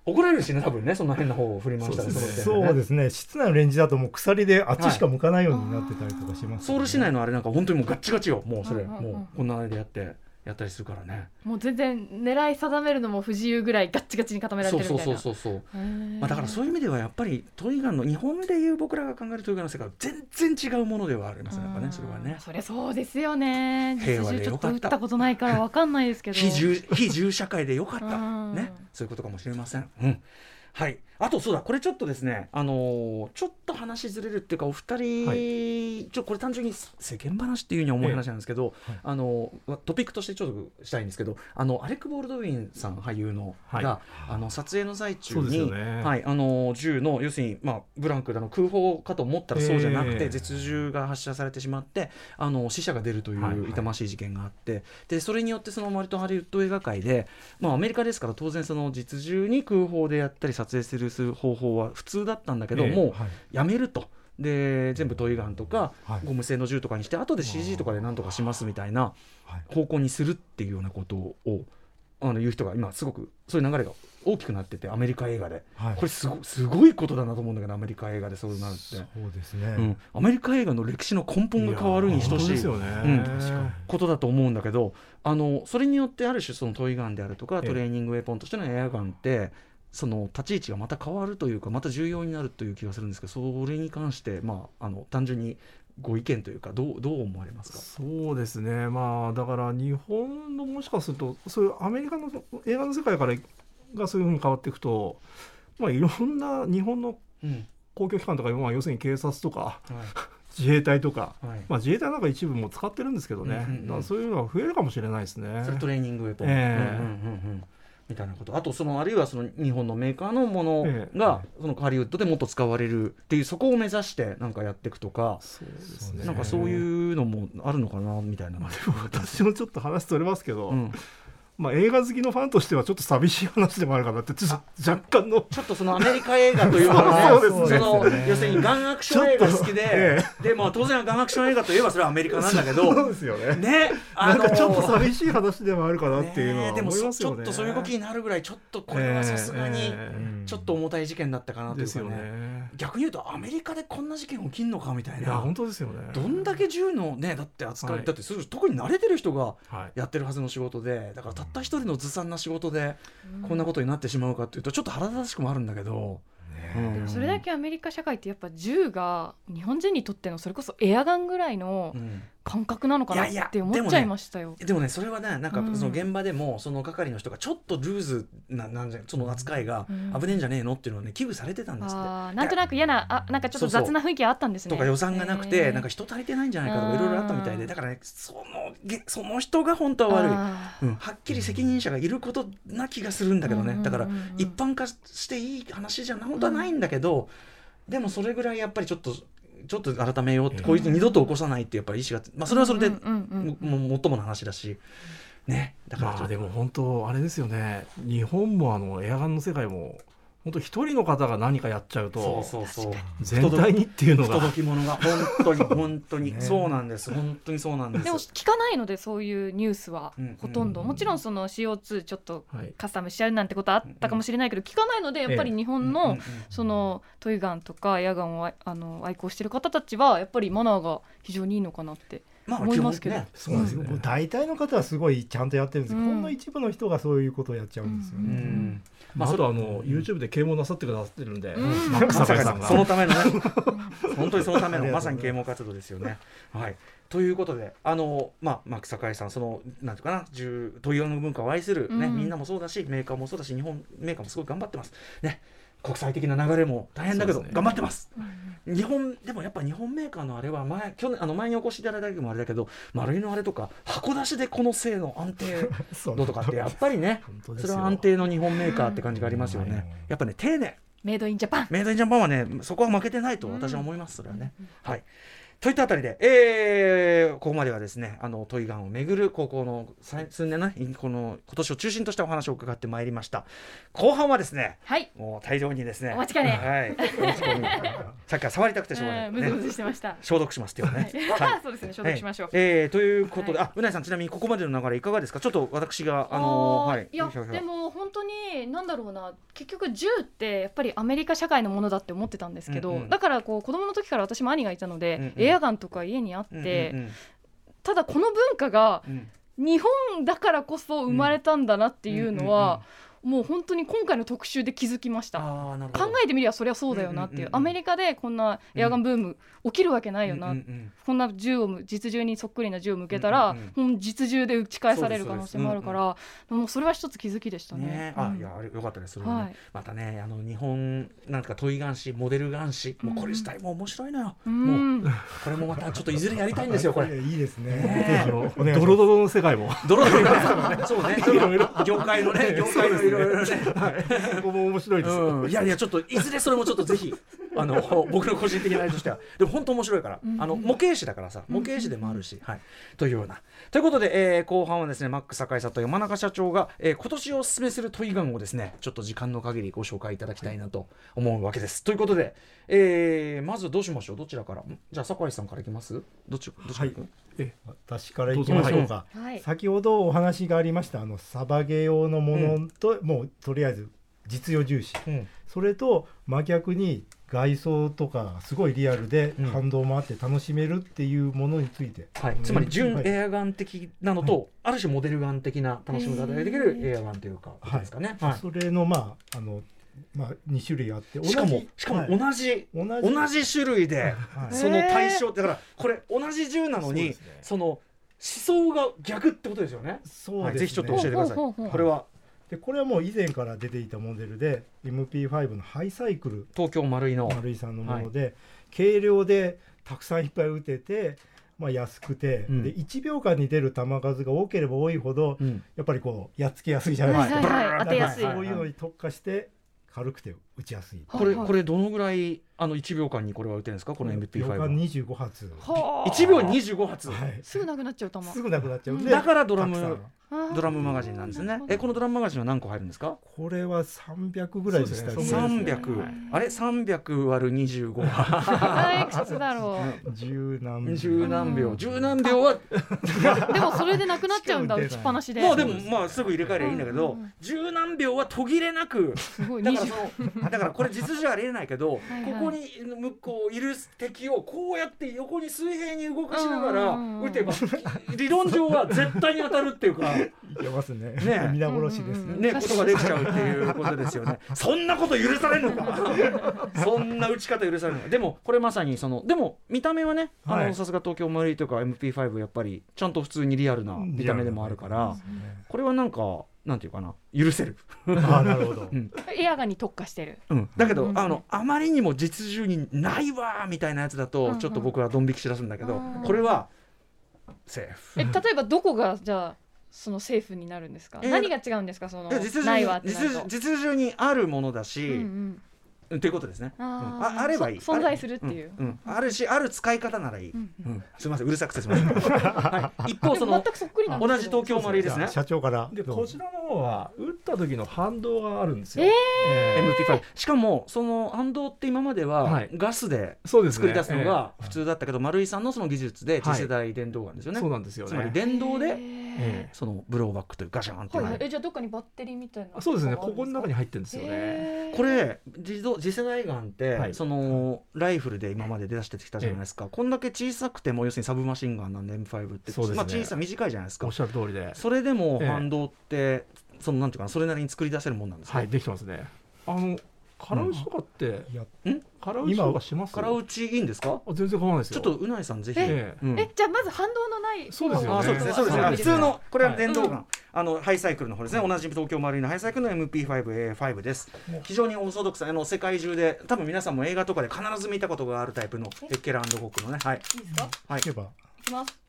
怒られるしね、多分ね、そんな変な方を振り回したり、ね、そうですね、室内のレンジだともう鎖であっちしか向かないようになってたりとかします、ね、はい、ソウル市内のあれなんか本当にもうガッチガチよ、もうそれ、うんうんうん、もうこんなあれでやってやったりするからね、もう全然狙い定めるのも不自由ぐらいガッチガチに固められてるみたいな。そうそうそうそう、まあ、だからそういう意味ではやっぱりトイガンの、日本でいう僕らが考えるトイガンの世界は全然違うものではありますね、やっぱね、それはね、そりゃそうですよね、平和でよかった、実銃ちょっと撃ったことないから分かんないですけど非銃、非銃社会でよかったね、そういうことかもしれません、うん、はい。あとそうだ、これちょっとですね、あのー、ちょっと話ずれるっていうかお二人、はい、ちょこれ単純に世間話っていう風に思う話なんですけど、ええ、はい、あのー、トピックとしてちょっとしたいんですけど、あのアレック・ボールドウィンさん俳優のが、はい、あの撮影の最中に、ね、はい、あのー、銃の要するに、まあ、ブランクだの空砲かと思ったらそうじゃなくて、えー、絶銃が発射されてしまって、あのー、死者が出るという痛ましい事件があって、はいはい、でそれによってその割とハリウッド映画界で、まあ、アメリカですから当然その実銃に空砲でやったり撮影するする方法は普通だったんだけど、えー、もうやめると、はい、で全部トイガンとか、はい、ゴム製の銃とかにして後で シージー とかでなんとかしますみたいな方向にするっていうようなことをあの言う人が今すごくそういう流れが大きくなってて、アメリカ映画で、はい、これす ご, すごいことだなと思うんだけど、アメリカ映画でそうなるって、そうですね、うん、アメリカ映画の歴史の根本が変わるに等し い, い、ね、うん、ことだと思うんだけど、あのそれによってある種そのトイガンであるとかトレーニングウェポンとしてのエアガンってその立ち位置がまた変わるというか、また重要になるという気がするんですけど、それに関して、まあ、あの単純にご意見というかど う, どう思われますか。そうですね、まあ、だから日本のもしかするとそういうアメリカの映画の世界からがそういうふうに変わっていくと、まあ、いろんな日本の公共機関とか、うん、まあ、要するに警察とか、はい、自衛隊とか、はい、まあ、自衛隊なんか一部も使ってるんですけどね、うんうんうん、だからそういうのが増えるかもしれないですね、それトレーニングウェポン、えーうんうんうんみたいなこと、あとそのあるいはその日本のメーカーのものがそのハリウッドでもっと使われるっていう、そこを目指してなんかやっていくとか、そうですね、なんかそういうのもあるのかなみたいな。でも私もちょっと話取れますけど、うん、まあ、映画好きのファンとしてはちょっと寂しい話でもあるかなってちょっと若干のちょっとそのアメリカ映画というのは ね, そうそうね、その要するにガンアクション映画好きで、ええ、で、まあ、当然ガンアクション映画といえばそれはアメリカなんだけど、そうですよね、ね、あのなんかちょっと寂しい話でもあるかなっていうのは思いますよね。でもちょっとそういう動きになるぐらいちょっとこれはさすがにちょっと重たい事件だったかなというか ね,、えーえー、ね、逆に言うとアメリカでこんな事件起きんのかみたいな。いや本当ですよね、どんだけ銃のねだって扱い、はい、だって特に慣れてる人がやってるはずの仕事で、だからたった一人のずさんな仕事でこんなことになってしまうかというとちょっと腹立たしくもあるんだけど、ね、うん、それだけアメリカ社会ってやっぱ銃が日本人にとってのそれこそエアガンぐらいの感覚なのかなって思っちゃいましたよ。いやいやでも ね, でもねそれはねなんかその現場でもその係の人がちょっとルーズ な, なんじゃその扱いが危ねえんじゃねえのっていうのをね危惧されてたんですって。あなんとなく嫌なあなんかちょっと雑な雰囲気あったんですね。そうそうとか予算がなくてなんか人足りてないんじゃないかとかいろいろあったみたいでだからねそ の, その人が本当は悪い、うん、はっきり責任者がいることな気がするんだけどね。だから一般化していい話じゃ本当はないんだけどでもそれぐらいやっぱりちょっとちょっと改めようってこういう二度と起こさないってやっぱり意思が、まあ、それはそれでも最もの話だし、ね、だから、まあ、でも本当あれですよね。日本もあのエアガンの世界も本当一人の方が何かやっちゃうとそうそうそう全体にっていうのが不届き者が本当に本当に、ね、そうなんです本当にそうなんです。でも聞かないのでそういうニュースはほとんど、うんうんうん、もちろんその シーオーツー ちょっとカスタムしちゃうなんてことあったかもしれないけど、はい、聞かないのでやっぱり日本 の,、ええ、そのトイガンとかエアガンをあの愛好してる方たちはやっぱりマナーが非常にいいのかなってまあ、思いますけど、ね、そうですね、大体の方はすごいちゃんとやってるんですけど、うん、ほんの一部の人がそういうことをやっちゃうんですよね、うんうんまあ、あとあの、うん、YouTube で啓蒙なさってくださってるんで、うん、まさかそのためのね本当にそのためのまさに啓蒙活動ですよね、はい、ということであの、まあ、マック坂井さんそのなんていうかなトイガンの文化を愛する、ねうん、みんなもそうだしメーカーもそうだし日本メーカーもすごい頑張ってますね。国際的な流れも大変だけど、ね、頑張ってます、うん、日本でもやっぱ日本メーカーのあれは 前, 去年あの前にお越しいただいた時もあれだけど丸井のあれとか箱出しでこの性の安定度とかってやっぱりねそれは安定の日本メーカーって感じがありますよね、うんはい、やっぱね丁寧メイドインジャパンメイドインジャパンはねそこは負けてないと私は思います、うん、それはね、うんはいといったあたりで、えー、ここまではですねあのトイガンをめぐる高校の数年の、ね、この今年を中心としたお話を伺ってまいりました。後半はですね、はい、もう大量にですねお待ちかね、はい、さっきから触りたくてしょうがない、ね、むずむずしてました消毒しますっていうね、はいはい、そうですね消毒しましょう、えー、ということで、はい、あうないさんちなみにここまでの流れいかがですか。ちょっと私があのーはい、いやでも本当に何だろうな結局銃ってやっぱりアメリカ社会のものだって思ってたんですけど、うんうん、だからこう子供の時から私も兄がいたので、うんうんエアガンとか家にあって、うんうんうん、ただこの文化が日本だからこそ生まれたんだなっていうのはもう本当に今回の特集で気づきました。考えてみればそりゃそうだよなっていう、うんうんうん、アメリカでこんなエアガンブーム起きるわけないよな、うんうんうん、こんな銃を実銃にそっくりな銃を向けたら、うんうんうん、実銃で打ち返される可能性もあるからそ, もうそれは一つ気づきでした ね, ねあ、うん、いやあれよかったです、ねはい、またねあの日本なんかトイガン誌モデルガン誌もうこれ自体も面白いのよ、うん、もうこれもまたちょっといずれやりたいんですよこれいいですね、ね、ドロドロの世界もドロドロの世界もそうね業界のね業界のねはい、ここも面白いです、うん、いやいやちょっといずれそれもちょっとぜひあの僕の個人的なあれとしてはでも本当面白いからあの模型師だからさ模型師でもあるし、はい、というようなということで、えー、後半はですねマック坂井さんと山中社長が、えー、今年おすすめするトイガンをですねちょっと時間の限りご紹介いただきたいなと思うわけです、はい、ということで、えー、まずどうしましょうどちらからじゃあ坂井さんからいきますどっち、どっちからいく、はい、え私からいきましょうか、はい、先ほどお話がありましたあのサバゲ用のものと、うん、もうとりあえず実用重視、うん、それと真逆に外装とかすごいリアルで感動もあって楽しめるっていうものについて、うんはい、つまり純エアガン的なのと、はい、ある種モデルガン的な楽しみ方ができるエアガンというかですかね、はいはい、それのまああのまあ、に種類あってしかも、しかも同じ、はい、同じ、同じ種類で、はい、その対象だからこれ同じ銃なのに そ,、ね、その思想が逆ってことですよね。そうですね、はい、ぜひちょっと教えてください。ほうほうほうほうこれはでこれはもう以前から出ていたモデルで エムピーファイブ のハイサイクル東京丸井の丸井さんのもので、はい、軽量でたくさんいっぱい打てて、まあ、安くて、うん、でいちびょうかんに出る球数が多ければ多いほど、うん、やっぱりこうやっつけやすいじゃないですか、はいはい、当てやすいそういうのに特化して軽くて打ちやすい。これ、はいはい、これどのぐらいあのいちびょうかんにこれは打てるんですかこの エムピーファイブ は。にじゅうごはついちびょうにじゅうごはつ、はい、すぐなくなっちゃう球すぐなくなっちゃう、うん、だからドラムドラムマガジンなんですね。えこのドラムマガジンは何個入るんですか。これはさんびゃくぐらいでしたね。さんびゃく、はい、あれ さんびゃくわるにじゅうご はいくつだろうじゅうなんびょうじゅうなんびょうはでもそれでなくなっちゃうんだ打ちっぱなしでもうでもまあすぐ入れ替えればいいんだけど、うんうん、じゅうなんびょうは途切れなくすごいだからそのだからこれ実情ありえないけどはい、はい、ここに向こういる敵をこうやって横に水平に動かしながら打てば理論上は絶対に当たるっていうかいけますね。ね、皆殺しですね。ね、ことができちゃうっていうことですよね。そんなこと許されるのか。そんな打ち方許されるのか。でもこれまさにそのでも見た目はね、あのさすが東京丸いというか エムピーファイブ やっぱりちゃんと普通にリアルな見た目でもあるから、これはなんか。なんていうかな許せるあ、なるほど、うん、エアガンに特化してる、うん、だけど、うん、あのあまりにも実銃にないわみたいなやつだと、うん、ちょっと僕はドン引きしだすんだけど、うん、これはセーフ。え例えばどこがじゃあそのセーフになるんですか、えー、何が違うんですかそのないわってなると実銃にあるものだし、うんうんっていうことですね。 あ,、うん、あ, あればいい存在するっていう、うんうん、あるしある使い方ならいい、うんうん、すみませんうるさくてすみませんはい、一方その全くそっくりなんです同じ東京丸いですね社長からでこちらの方は打った時の反動があるんですよ、えーえー、エムピーファイブ しかもその反動って今まではガスで作り出すのが普通だったけど、はいねえー、丸井さんのその技術で次世代電動ガンですよね、はい、そうなんですよね。つまり電動で、えー、そのブローバックというガシャンって、はい、えじゃあどっかにバッテリーみたいなそうですねここの中に入ってるんですよね、えー、これ自動次世代ガンって、はい、そのライフルで今まで出してきたじゃないですか、ええ、こんだけ小さくても要するにサブマシンガンなんで エムファイブ って、ねまあ、小さ短いじゃないですか。おっしゃる通りでそれでも反動って、ええ、そのなんていうかなそれなりに作り出せるもんなんですか。はいできてますね。あの空打ちとかって、うん、ん空打ちとかします。空打ちいいんですか。全然構わないですよ。ちょっとうないさんぜひ、ええうん、えじゃあまず反動のないそうですよね。あそうですねそうですね普通のこれは電動ガン、はいうんあのハイサイクルの方ですね、はい、同じ東京丸いのハイサイクルの エムピーファイブエーファイブ です、はい、非常にオーソドックスなあの世界中で多分皆さんも映画とかで必ず見たことがあるタイプのエッケル&ホックのねはいいいですかはいいきます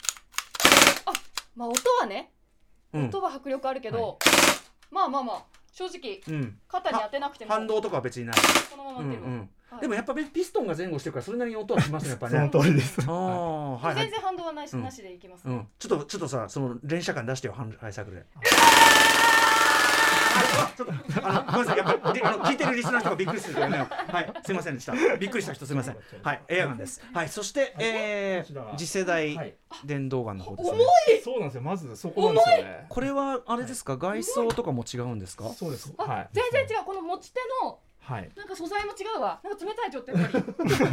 あ、まあ音はね、うん、音は迫力あるけど、はい、まあまあまあ正直、うん、肩に当てなくても反動とかは別にないこのまま打てる、うんうんはい、でもやっぱりピストンが前後してるからそれなりに音はしますねやっぱりねその通りですあ、はい、全然反動はなし、うん、なしでいきます、ねうん、ちょっとちょっとさその連射感出してよハイサイクルでちょっとあのごめんなさいやっぱり聞いてるリスナーとかびっくりするけどねはいすいませんでしたびっくりした人すいませんはいエアガンですはいそして、えー、次世代電動ガンの方ですね。重いそうなんですよまずそこなんですよね。これはあれですか外装とかも違うんですか。そうです、はい、全然違うこの持ち手のはい、なんか素材も違うわなんか冷たいちょっとやっぱ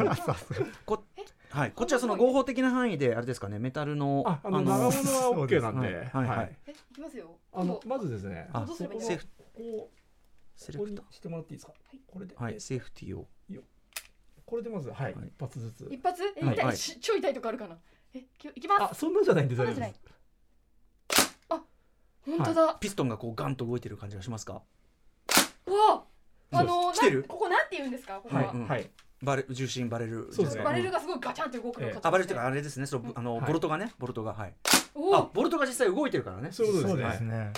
りこ, はい、こっちはその合法的な範囲であれですかねメタルのああの長物は OK なんではいはい、はい、えいきますよあのまずですねあどうすればいいセーフこうここにしてもらっていいですか、はい、これではいセーフティーをこれでまずはい、はい、一発ずつ一発え、はい、痛いちょい痛いとかあるかなえいきますあそんなんじゃないんで大丈夫ですあ本当だ、はい、ピストンがこうガンと動いてる感じがしますか。うわあのー、てるここなんて言うんですかここは、はいうんはい、バレ重心バレルそうです、ね、バレルがすごいガチャンって動くのか、えー、あバレルってかあれですねその、うん、あのボルトがね、はい、ボルトがはいあボルトが実際動いてるからねそういうことですね、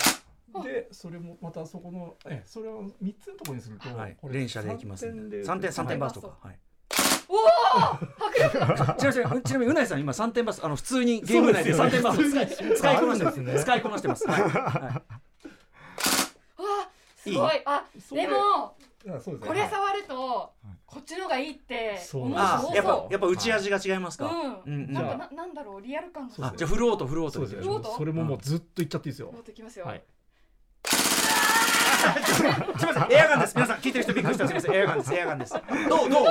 はい、でそれもまたそこのえそれをみっつのところにすると、はい、これ連射でいきますんでさんてんさんてんバーストかはいお迫力ちなみにうないさん今さんてんバーストあの普通にゲーム内でさんてんバースト使いこなしてますね使いこなしてますはい、はいいいすごいあでもそうです、ね、これ触ると、はい、こっちの方がいいって思うとあやっぱやっぱ打ち味が違いますか、はい、うんなんか な, なんだろうリアル感があじゃあフロートフロートですよ そ, それももうずっといっちゃっていいですよ。フロートいきますよ、はいすみませんエアガンです皆さん聞いてる人びっくりしたすみませんエアガンですエアガンですどうどう楽しい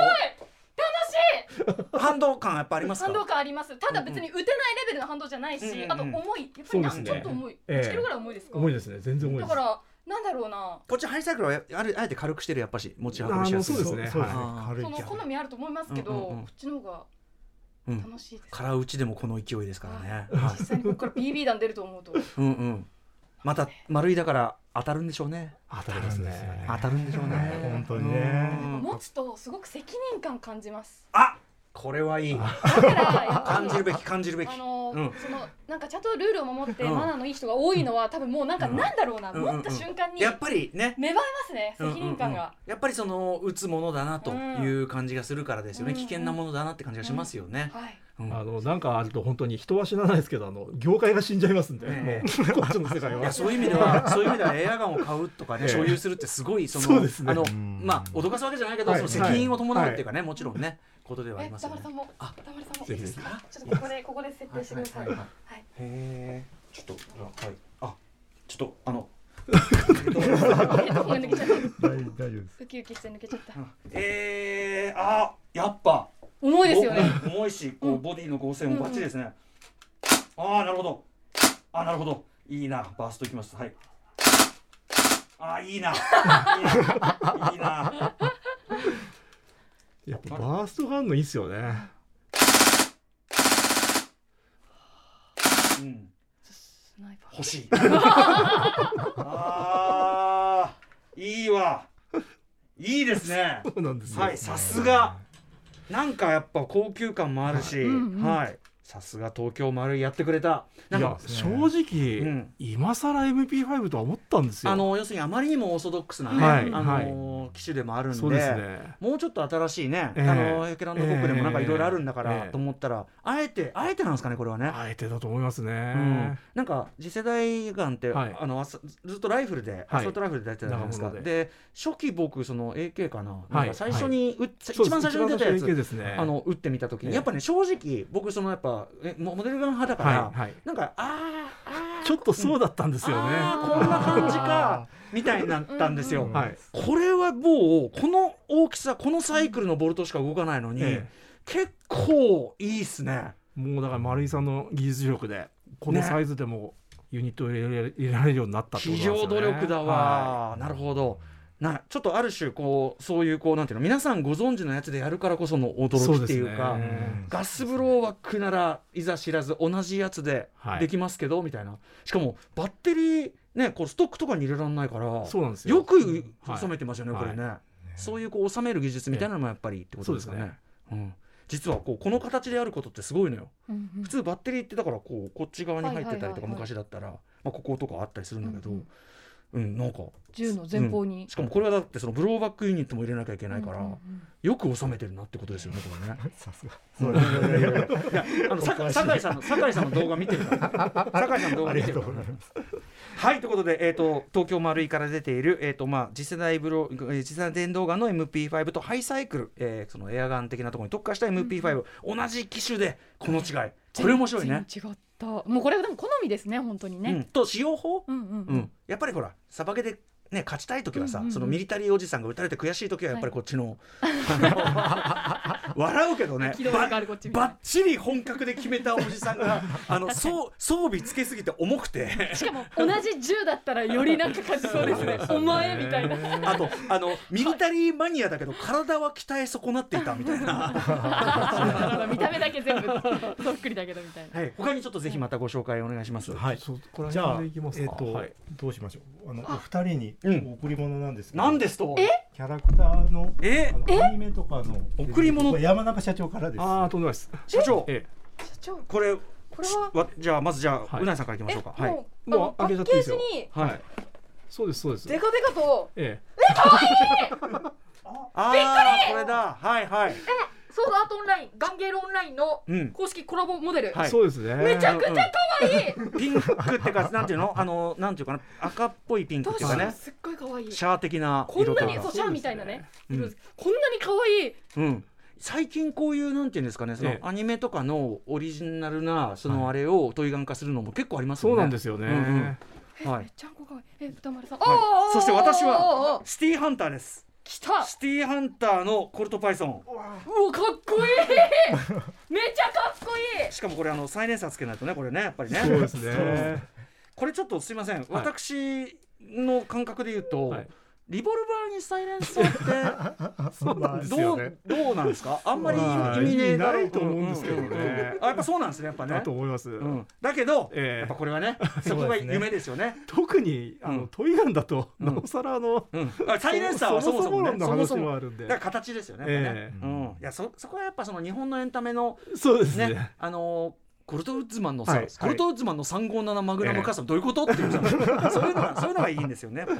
反動感やっぱありますか。反動感あります。ただ別に打てないレベルの反動じゃないし、うんうん、あと重いやっぱりなん、ね、ちょっと重い、えー、いちキロぐらい重いですか。重いですね全然重いです。だからなんだろうなこっちハイサイクルは あ, あえて軽くしてるやっぱし持ち運びしやすい。そうですね、はい、その好みあると思いますけど、うんうんうん、こっちの方が楽しいです、ねうん、空打ちでもこの勢いですからね、はい、実際にここから ビービー 弾出ると思うとうん、うん、また丸いだから当たるんでしょうね。当たるんですね。当たるんでしょうね本当にね。持つとすごく責任感感じます。あこれはいい。だから感じるべき感じるべき、あのーうん、そのなんかちゃんとルールを守ってマナーのいい人が多いのは、うん、多分もうなんかなんだろうな、うん、持った瞬間にやっぱりね芽生えますね、うんうんうん、責任感がやっぱりその打つものだなという感じがするからですよね、うん、危険なものだなって感じがしますよね、うんうんはいうん、あのなんかあると本当に人は死なないですけどあの業界が死んじゃいますんで、えー、こっちの世界は。いやそういう意味ではそういう意味ではエアガンを買うとかね、えー、所有するってすごいそのそうですね、あのまあ脅かすわけじゃないけど、はい、その責任を伴うっていうかね、はい、もちろんねことではありますよね。え、田丸さんもあ、田丸さんもいいですか。ちょっとここでここで設定してください。はい。はいはいはい、へえ。ちょっとはい。あ、ちょっとあの抜けちゃった大丈夫です。ウキウキして抜けちゃった。えー、あーやっぱ重いですよね。重いしこうボディの剛性もバッチリですね、うんうん、あーなるほど、あーなるほど、いいな、バーストいきます。はい、あーいいないいないいなやっぱバースト反応いいっすよね。うん、欲しいあーいいわ、いいですね。そうなんですよ、はい、さすがなんかやっぱ高級感もあるし、はい、うんうん、はい、さすが東京丸いやってくれた。なんかいや正直、うん、今更 エムピーファイブ とは思ったんですよ。あの要するにあまりにもオーソドックスな、ね、はい、あの、はい、機種でもあるん で, そうです、ね、もうちょっと新しいね、えー、あのヘケランドコックでもなんかいろいろあるんだから、えー、と思ったらあえてあえてなんですかね、これはね。あえてだと思いますね、うん、なんか次世代ガンって、はい、あのずっとライフルで、はい、アソルトライフルでやってたじゃないですか。 で, で初期僕その エーケー か な,、はい、なんか最初に、はい、一番最初に出たやつ、ね、あの打ってみた時に、えー、やっぱね正直僕そのやっぱえモデルガン派だから、はいはい、なんかああちょっとそうだったんですよね、うん、こんな感じかみたいになったんですよ、うんうんうん、はい、これはもうこの大きさこのサイクルのボルトしか動かないのに、ええ、結構いいっすね。もうだから丸井さんの技術力でこのサイズでもユニットを入れられ、入れられるようになったってことなんですよね。企業努力だわ、はい、なるほど。なちょっとある種こうそういうこうなんていうの皆さんご存知のやつでやるからこその驚きっていうか、う、ね、ガスブローワックならいざ知らず同じやつでできますけど、はい、みたいな。しかもバッテリーねこうストックとかに入れられないから よ, よく収めてますよね、はい、これね、はい、そういうこう収める技術みたいなのもやっぱりってことですか ね, ね、うん、実はこうこの形であることってすごいのよ、うんうん、普通バッテリーってだからこうこっち側に入ってたりとか昔だったら、まあ、こことかあったりするんだけど、うんうんうん、なんか銃の前方に、うん、しかもこれはだってそのブローバックユニットも入れなきゃいけないから、うんうんうん、よく収めてるなってことですよね、これね。さすが酒井さんの動画見てるから酒井さんの動画見てるからはい、ということで、えー、と東京丸井から出ている、えーとまあ、次世代ブロ次世代電動ガンの エムピーファイブ とハイサイクル、えー、そのエアガン的なところに特化した エムピーファイブ、うん、同じ機種でこの違い、これ面白いね。違うともうこれでも好みですね本当にね、うん、と使用法、うんうんうん、やっぱりほらサバゲで、ね、勝ちたい時はさ、うんうんうん、そのミリタリーおじさんが撃たれて悔しい時はやっぱりこっちの、はい、笑うけどねバッチリ本格で決めたおじさんがあのそう装備つけすぎて重くてしかも同じ銃だったらよりなんか勝ちそうですねお前みたいなあとあのミリタリーマニアだけど体は鍛え損なっていたみたいな見た目だけ全部そっくりだけどみたいな、はい、他にちょっとぜひまたご紹介お願いします。はい、じゃあ、えーとはい、どうしましょう。あのお二人に贈り物なんですけど、うん、何ですとキャラクター の, えあのアニメとかの贈り物、山中社長からです。あーとんでもないです。社長、ええ、社長これこれはじゃあまずじゃあうなぎさんからいきましょうか。はい、もう、はい、もうあの開けちゃっていいですよ。はい、そうですそうです。デカデカと、ええ、かわいいあびっくりこれだ。はいはい、えソードアートオンラインガンゲールオンラインの公式コラボモデル、うん、はい、そうですね、めちゃくちゃかわいい、うん、ピンクってかなんていうのあのなんていうかな赤っぽいピンクっていうかね、すっごいかわいいシャー的な色とかこんなにそうシャーみたいなね、うん、こんなにかわいい、うん、最近こういうなんていうんですかねそのアニメとかのオリジナルなそのあれをトイガン化するのも結構ありますよね。そうなんですよね、うんうん、はい、めっちゃ可愛い。え豚丸さん、はい、そして私はシティハンターです。来たシティハンターのコルトパイソン、うわうかっこいいめちゃかっこいいしかもこれあのサイレンサーつけないとねこれねやっぱりね。そうですねこれちょっとすいません、はい、私の感覚で言うと、はい、リボルバーにサイレンサーってど う, どうなんですか。あんまり意味ねえだろうと思うんですけどね、うん、あやっぱそうなんですねやっぱねだと思います、うん、だけど、えー、やっぱこれはねそこが夢ですよね特にあの、うん、トイガンだとなおさらの、うんうん、サイレンサーはそもそもねそもそもあるんでだから形ですよね、えーうんうん、いや そ, そこはやっぱその日本のエンタメのそうですね、ね、あのーコルトウッズマンのさ、はい、コルトウッズマンのさんごーななマグナムカスタムどういうことっていうさ、えー、そういうのがそういうのがいいんですよね。う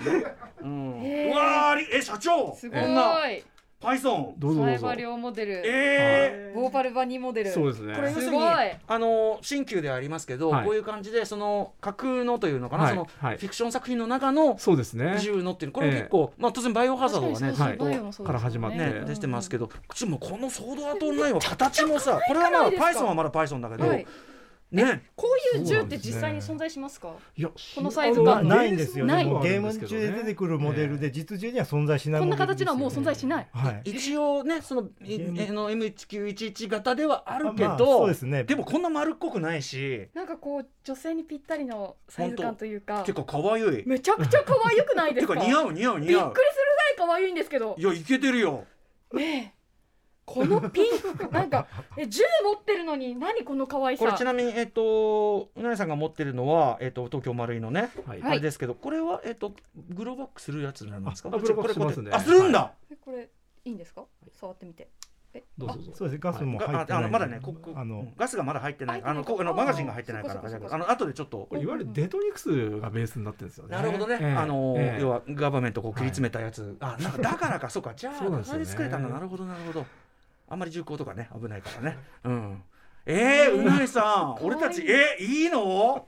ん、えー、うわーえ社長すごい、えー、パイソンどうぞどうぞサイバリオモデル、えー、ボーパルバニーモデルそうですね。これ要するにあの新旧ではありますけど、はい、こういう感じでその架空のというのかな、はい、その、はい、フィクション作品の中のそうですね銃のっていうのこれ結構、えーまあ、当然バイオハザードがね、はい、から始まって、ね、出してますけど、うん、こっちもこのソードアートオンラインは形もさこれはまだパイソンはまだパイソンだけど、はい、ね、こういう銃って実際に存在しますか？いや、このサイズがないんですよね。もうゲーム中で出てくるモデルで実銃には存在しない、ね、こんな形のはもう存在しない、はい、一応ねその エムきゅういちいち 型ではあるけど、まあそうですね、でもこんな丸っこくないし、なんかこう女性にぴったりのサイズ感というか、てか可愛い、めちゃくちゃ可愛くないですか？てか似合う似合う似合う、びっくりするぐらい可愛いんですけど。いや、イケてるよねえこのピンクなんかえ銃持ってるのに何この可愛さ。これちなみにえっ、ー、とうなりさんが持ってるのはえっ、ー、と東京丸いのね、はい、あれですけど、これはえっ、ー、とグローバックするやつなんですか？あ、グローバックしますね。あ、するんだ、はい、これいいんですか？触ってみて。え、どうぞどうぞ。そうです、ガスも入ってない、あのまだね、ここあのガスがまだ入ってない、あのこあのマガジンが入ってないから、あの後でちょっといわゆるデトニクスがベースになってるんですよね。なるほどね、えー、あの、えー、要はガバメントをこう切り詰めたやつ、はい、あ、なんかだからかそうか、じゃあこれで作れたんだ、なるほどなるほど。あんまり銃口とかね危ないからね、うん、えー、うなりさん俺たちえー、いいの？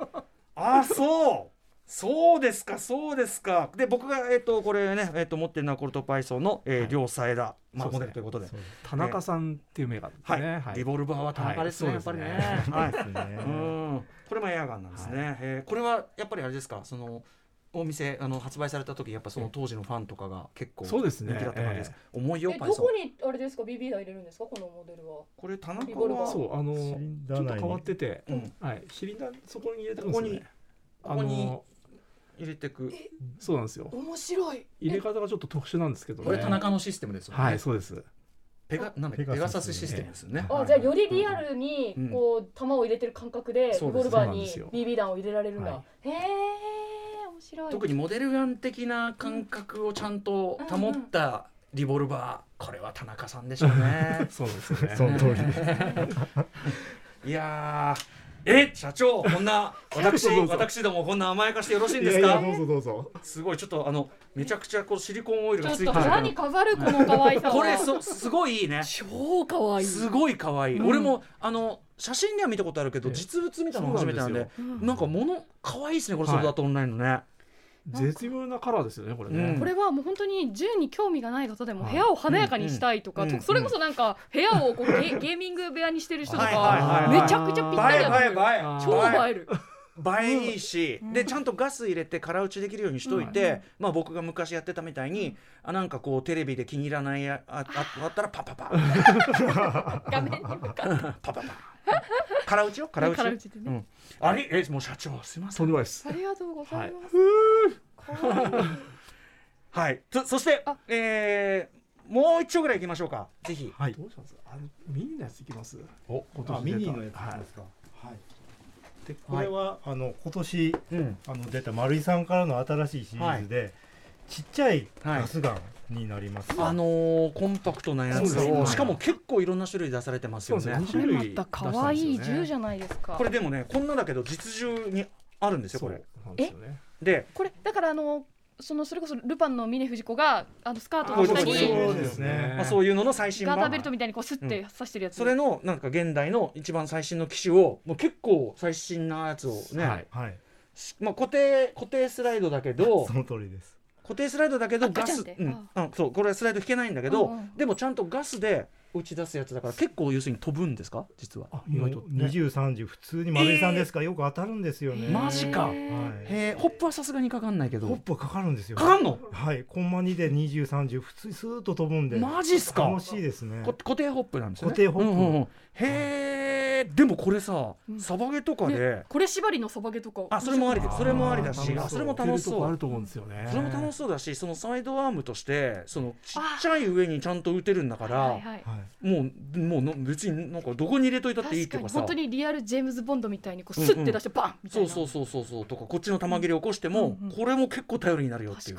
あ、そうそうですかそうですか。で僕が、えー、とこれね、えー、と持ってるのはコルトパイソンの、えーはい、両サイダー、まあ、モデルということ で, で、ね、田中さんっていう銘柄ですね、はいはい、リボルバーは田中ですね、はい、やっぱりね、はいはい、うん、これもエアガンなんですね、はい、えー、これはやっぱりあれですか、そのお店あの発売された時やっぱその当時のファンとかが結構人気だった感じですか？重いよパイソン。どこにあれですか ビービー 弾入れるんですか？このモデルは。これ田中はそうあのちょっと変わってて、うん、はい、シリンダーそこに入れてますね。ここにここにあの入れてく。そうなんですよ。面白い。入れ方がちょっと特殊なんですけどね。これ田中のシステムですよね。はい、そうです。ペガ、なんだペガサスシステムですよね。あ、じゃあよりリアルにこう弾を入れてる感覚でリボルバーに ビービー 弾を入れられるんだ。はい、へー。特にモデルガン的な感覚をちゃんと保ったリボルバー、これは田中さんでしょうね。そうですね。その通りです。いやー、え、社長こんな私私どもこんな甘やかしてよろしいんですか？いやいやどうぞどうぞ。すごいちょっとあのめちゃくちゃこうシリコンオイルがついてる。ちょっと腹に飾るこの可愛さ。これそすごいいいね。超可愛い。すごい可愛い。うん、俺もあの。写真では見たことあるけど実物見たの初めてなんで、なん、うん、なんか物可愛いですねこれ。ソードアートオンラインのね、はい、絶妙なカラーですよねこれね、うん、これはもう本当に銃に興味がない方でも部屋を華やかにしたいとか、はい、うん、それこそなんか部屋をこう ゲ, ゲーミング部屋にしてる人とかめちゃくちゃぴったりだと思う。超映える。映えいいし、うん、でちゃんとガス入れて空打ちできるようにしといて、うん、まあ、僕が昔やってたみたいに、うん、あなんかこうテレビで気に入らないあああったらパパパ画面に向かってパパパ空打ちよ空打ち、空打ちでね、うん、あれえもう社長すいません。とんでもないです。ありがとうございます、はい、かわいいはいそ、そしてえーもう一丁ぐらい行きましょうか。ぜひ、はい、どうしますあのミニのやつ行きます。おあミニのやつ行きますか、はいはい。でこれは、はい、あの今年、うん、あの出た丸井さんからの新しいシリーズで、はい、ちっちゃいガスガンになります、はい、あのー、コンパクトなやつを、しかも結構いろんな種類出されてますよね。そうですね、に種類出したんですよね。かわいい銃じゃないですかこれ。でもねこんなだけど実銃にあるんですよこれ。そうなんですよね。えでこれだからあのーそ, のそれこそルパンの峰藤子があのスカートの下にそういうのの最新版ガーターベルトみたいにこうスッて刺してるやつ、うん、それのなんか現代の一番最新の機種をもう結構最新なやつをね、はいはい、まあ、固定固定スライドだけどその通りです。固定スライドだけどガス、うん、あそうこれはスライド引けないんだけど、うんうん、でもちゃんとガスで打ち出すやつだから結構要するに飛ぶんですか実は。あ意外と、ね、にじゅう、さんじゅう普通に丸井さんですから、えー、よく当たるんですよね。マジか、はい、へホップはさすがにかかんないけど。ホップはかかるんですよ。かかんの、はい、コンマにでにじゅう、さんじゅう普通にスーッと飛ぶんで。マジっすか。楽しいですね。固定ホップなんですね。固定ホップ、うんうん、へー。でもこれさサバゲとかで、ね、これ縛りのサバゲとかあそれもありでそれもありだし、あそれも楽しそうあると思うんですよね。それも楽しそうだし、そのサイドアームとしてそのちっちゃい上にちゃんと打てるんだから、もう、もう別になんかどこに入れといたっていいとかさ。確かに本当にリアルジェームズボンドみたいにこうスッて出してバンみたいな、うんうん、そうそうそうそうとかこっちの玉切れ起こしても、うんうん、これも結構頼りになるよっていう。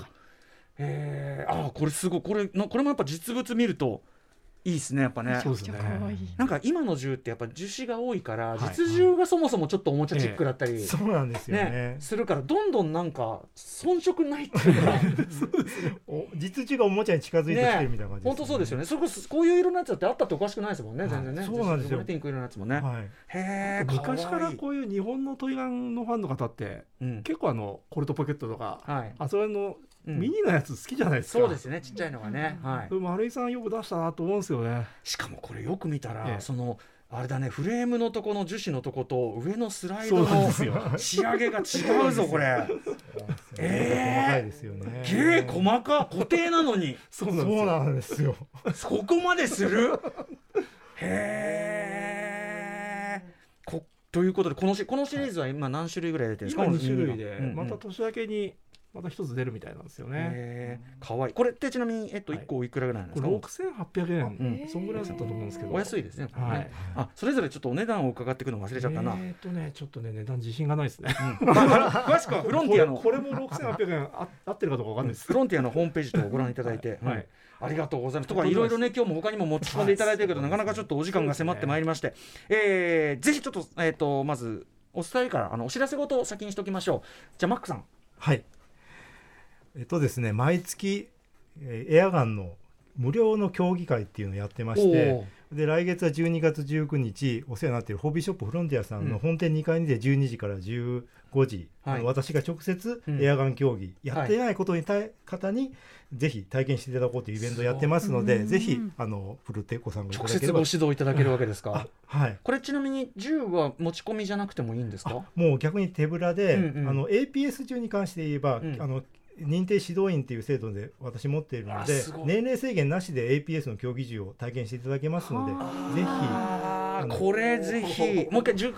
えー、あこれすごいこれ、これもやっぱ実物見るといいですねやっぱね。そうですね。なんか今の銃ってやっぱ樹脂が多いから、はい、実銃がそもそもちょっとおもちゃチックだったり、はいえー、そうなんですよ ね, ねするからどんどんなんか遜色ないっていうかお実銃がおもちゃに近づいてきてるみたいな感じです、ねね、本当そうですよね。それこそこういう色のやつだってあったっておかしくないですもんね、はい、全然ね。そうなんですよ。ピンク色のやつもね、はい、へー昔からこういう日本のトイガンのファンの方って、うん、結構あのコルトポケットとか、はい、あそれのうん、ミニのやつ好きじゃないですか。そうですねちっちゃいのがね、うんはい、でも丸井さんよく出したなと思うんですよね。しかもこれよく見たら、ええ、そのあれだね、フレームのとこの樹脂のとこと上のスライドの仕上げが違うぞこれ。えー、すげえ細か、固定なのに。そうなんですよ。そこまでする。へえ。ということでこのしこのシリーズは今何種類ぐらい出てるんですか？今にしゅるいで、うんうん、また年明けにまた一つ出るみたいなんですよね。かわいい。これってちなみに、えっと、いっこいくらぐらいなんですか？はい、ろくせんはっぴゃくえん、うん、そんぐらいだったと思うんですけど、お安いですね、これね。はい、あ、それぞれちょっとお値段を伺っていくの忘れちゃったな。えーっとね、ちょっとね値段自信がないですね、うん、まあ、詳しくはフロンティアのこれ、これもろくせんはっぴゃくえんあ合ってるかどうかわかんないです、うん、フロンティアのホームページとご覧いただいて、はいうん、ありがとうございます。とかいろいろね今日も他にも持ち込んでいただいてるけど、はい、なかなかちょっとお時間が迫ってまいりまして、ねえー、ぜひちょっと、えーっと、まずお伝えからあのお知らせごとを先にしておきましょう。じゃあマックさん。はい、えっとですね、毎月エアガンの無料の競技会っていうのをやってまして、で来月はじゅうにがつじゅうくにちお世話になっているホビーショップフロンティアさんの本店にかいにてじゅうにじからじゅうごじ、うん、あの私が直接エアガン競技やってないことにたい、はい、方にぜひ体験していただこうというイベントをやってますので、ぜひあのフルテご参加いただければ。直接ご指導いただけるわけですか？はい、これちなみに銃は持ち込みじゃなくてもいいんですか？もう逆に手ぶらで、うんうん、あの エーピーエス 銃に関して言えば、うん、あの認定指導員という制度で私持っているので、年齢制限なしで エーピーエス の競技銃を体験していただけますので、ぜひこれぜひもう一回じゅう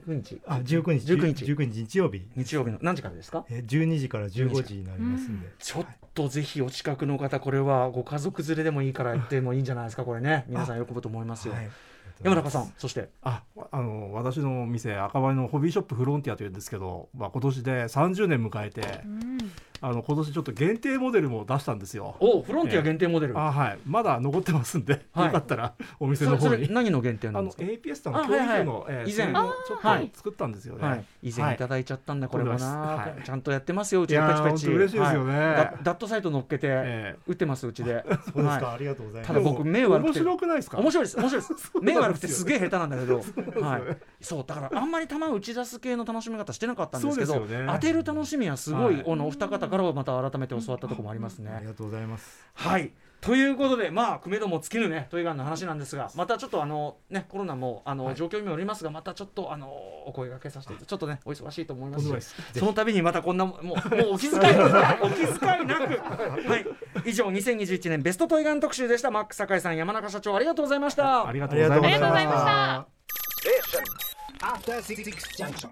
くにちあじゅうくにちじゅうくにちじゅうくにち日曜日日曜日の何時からですか？じゅうにじからじゅうごじになりますんで、うん、ちょっとぜひお近くの方、これはご家族連れでもいいから行ってもいいんじゃないですか？これね皆さん喜ぶと思いますよ。はい、山中さん。そしてああの私の店赤羽のホビーショップフロンティアというんですけど、まあ、今年でさんじゅうねん迎えて、うん、あの今年ちょっと限定モデルも出したんですよ。おフロンティア限定モデル、えーあはい、まだ残ってますんで、はい、よかったらお店の方に。それ、それ何の限定なんですか？あの エーピーエス さんの競技場の以前ちょっと作ったんですよね、はいはい、以前いただいちゃったんだ、はい、これもな、はい、ちゃんとやってますようちのパチパチ。いやー本当嬉しいですよね、はい、ダットサイト乗っけて、えー、打ってますうちで。そうですか、ありがとうございます。ただ僕目悪くて面白くないですか？面白いです、面白いです目悪くてすげえ下手なんだけど、はい、そうだからあんまり球打ち出す系の楽しみ方してなかったんですけど、ね、当てる楽しみはすごい、はい、お二方からはまた改めて教わったところもありますね。ありがとうございます。はい、ということで、まあくめども尽きぬねトイガンの話なんですが、またちょっとあのねコロナもあの、はい、状況にもよりますが、またちょっとあのお声掛けさせていただいて、ちょっとねお忙しいと思いますし、その度にまたこんなもう、もうお気遣いお気遣いなくはい以上にせんにじゅういちねんベストトイガン特集でした。マック坂井さん、山中社長、ありがとうございました。ありがとうございました。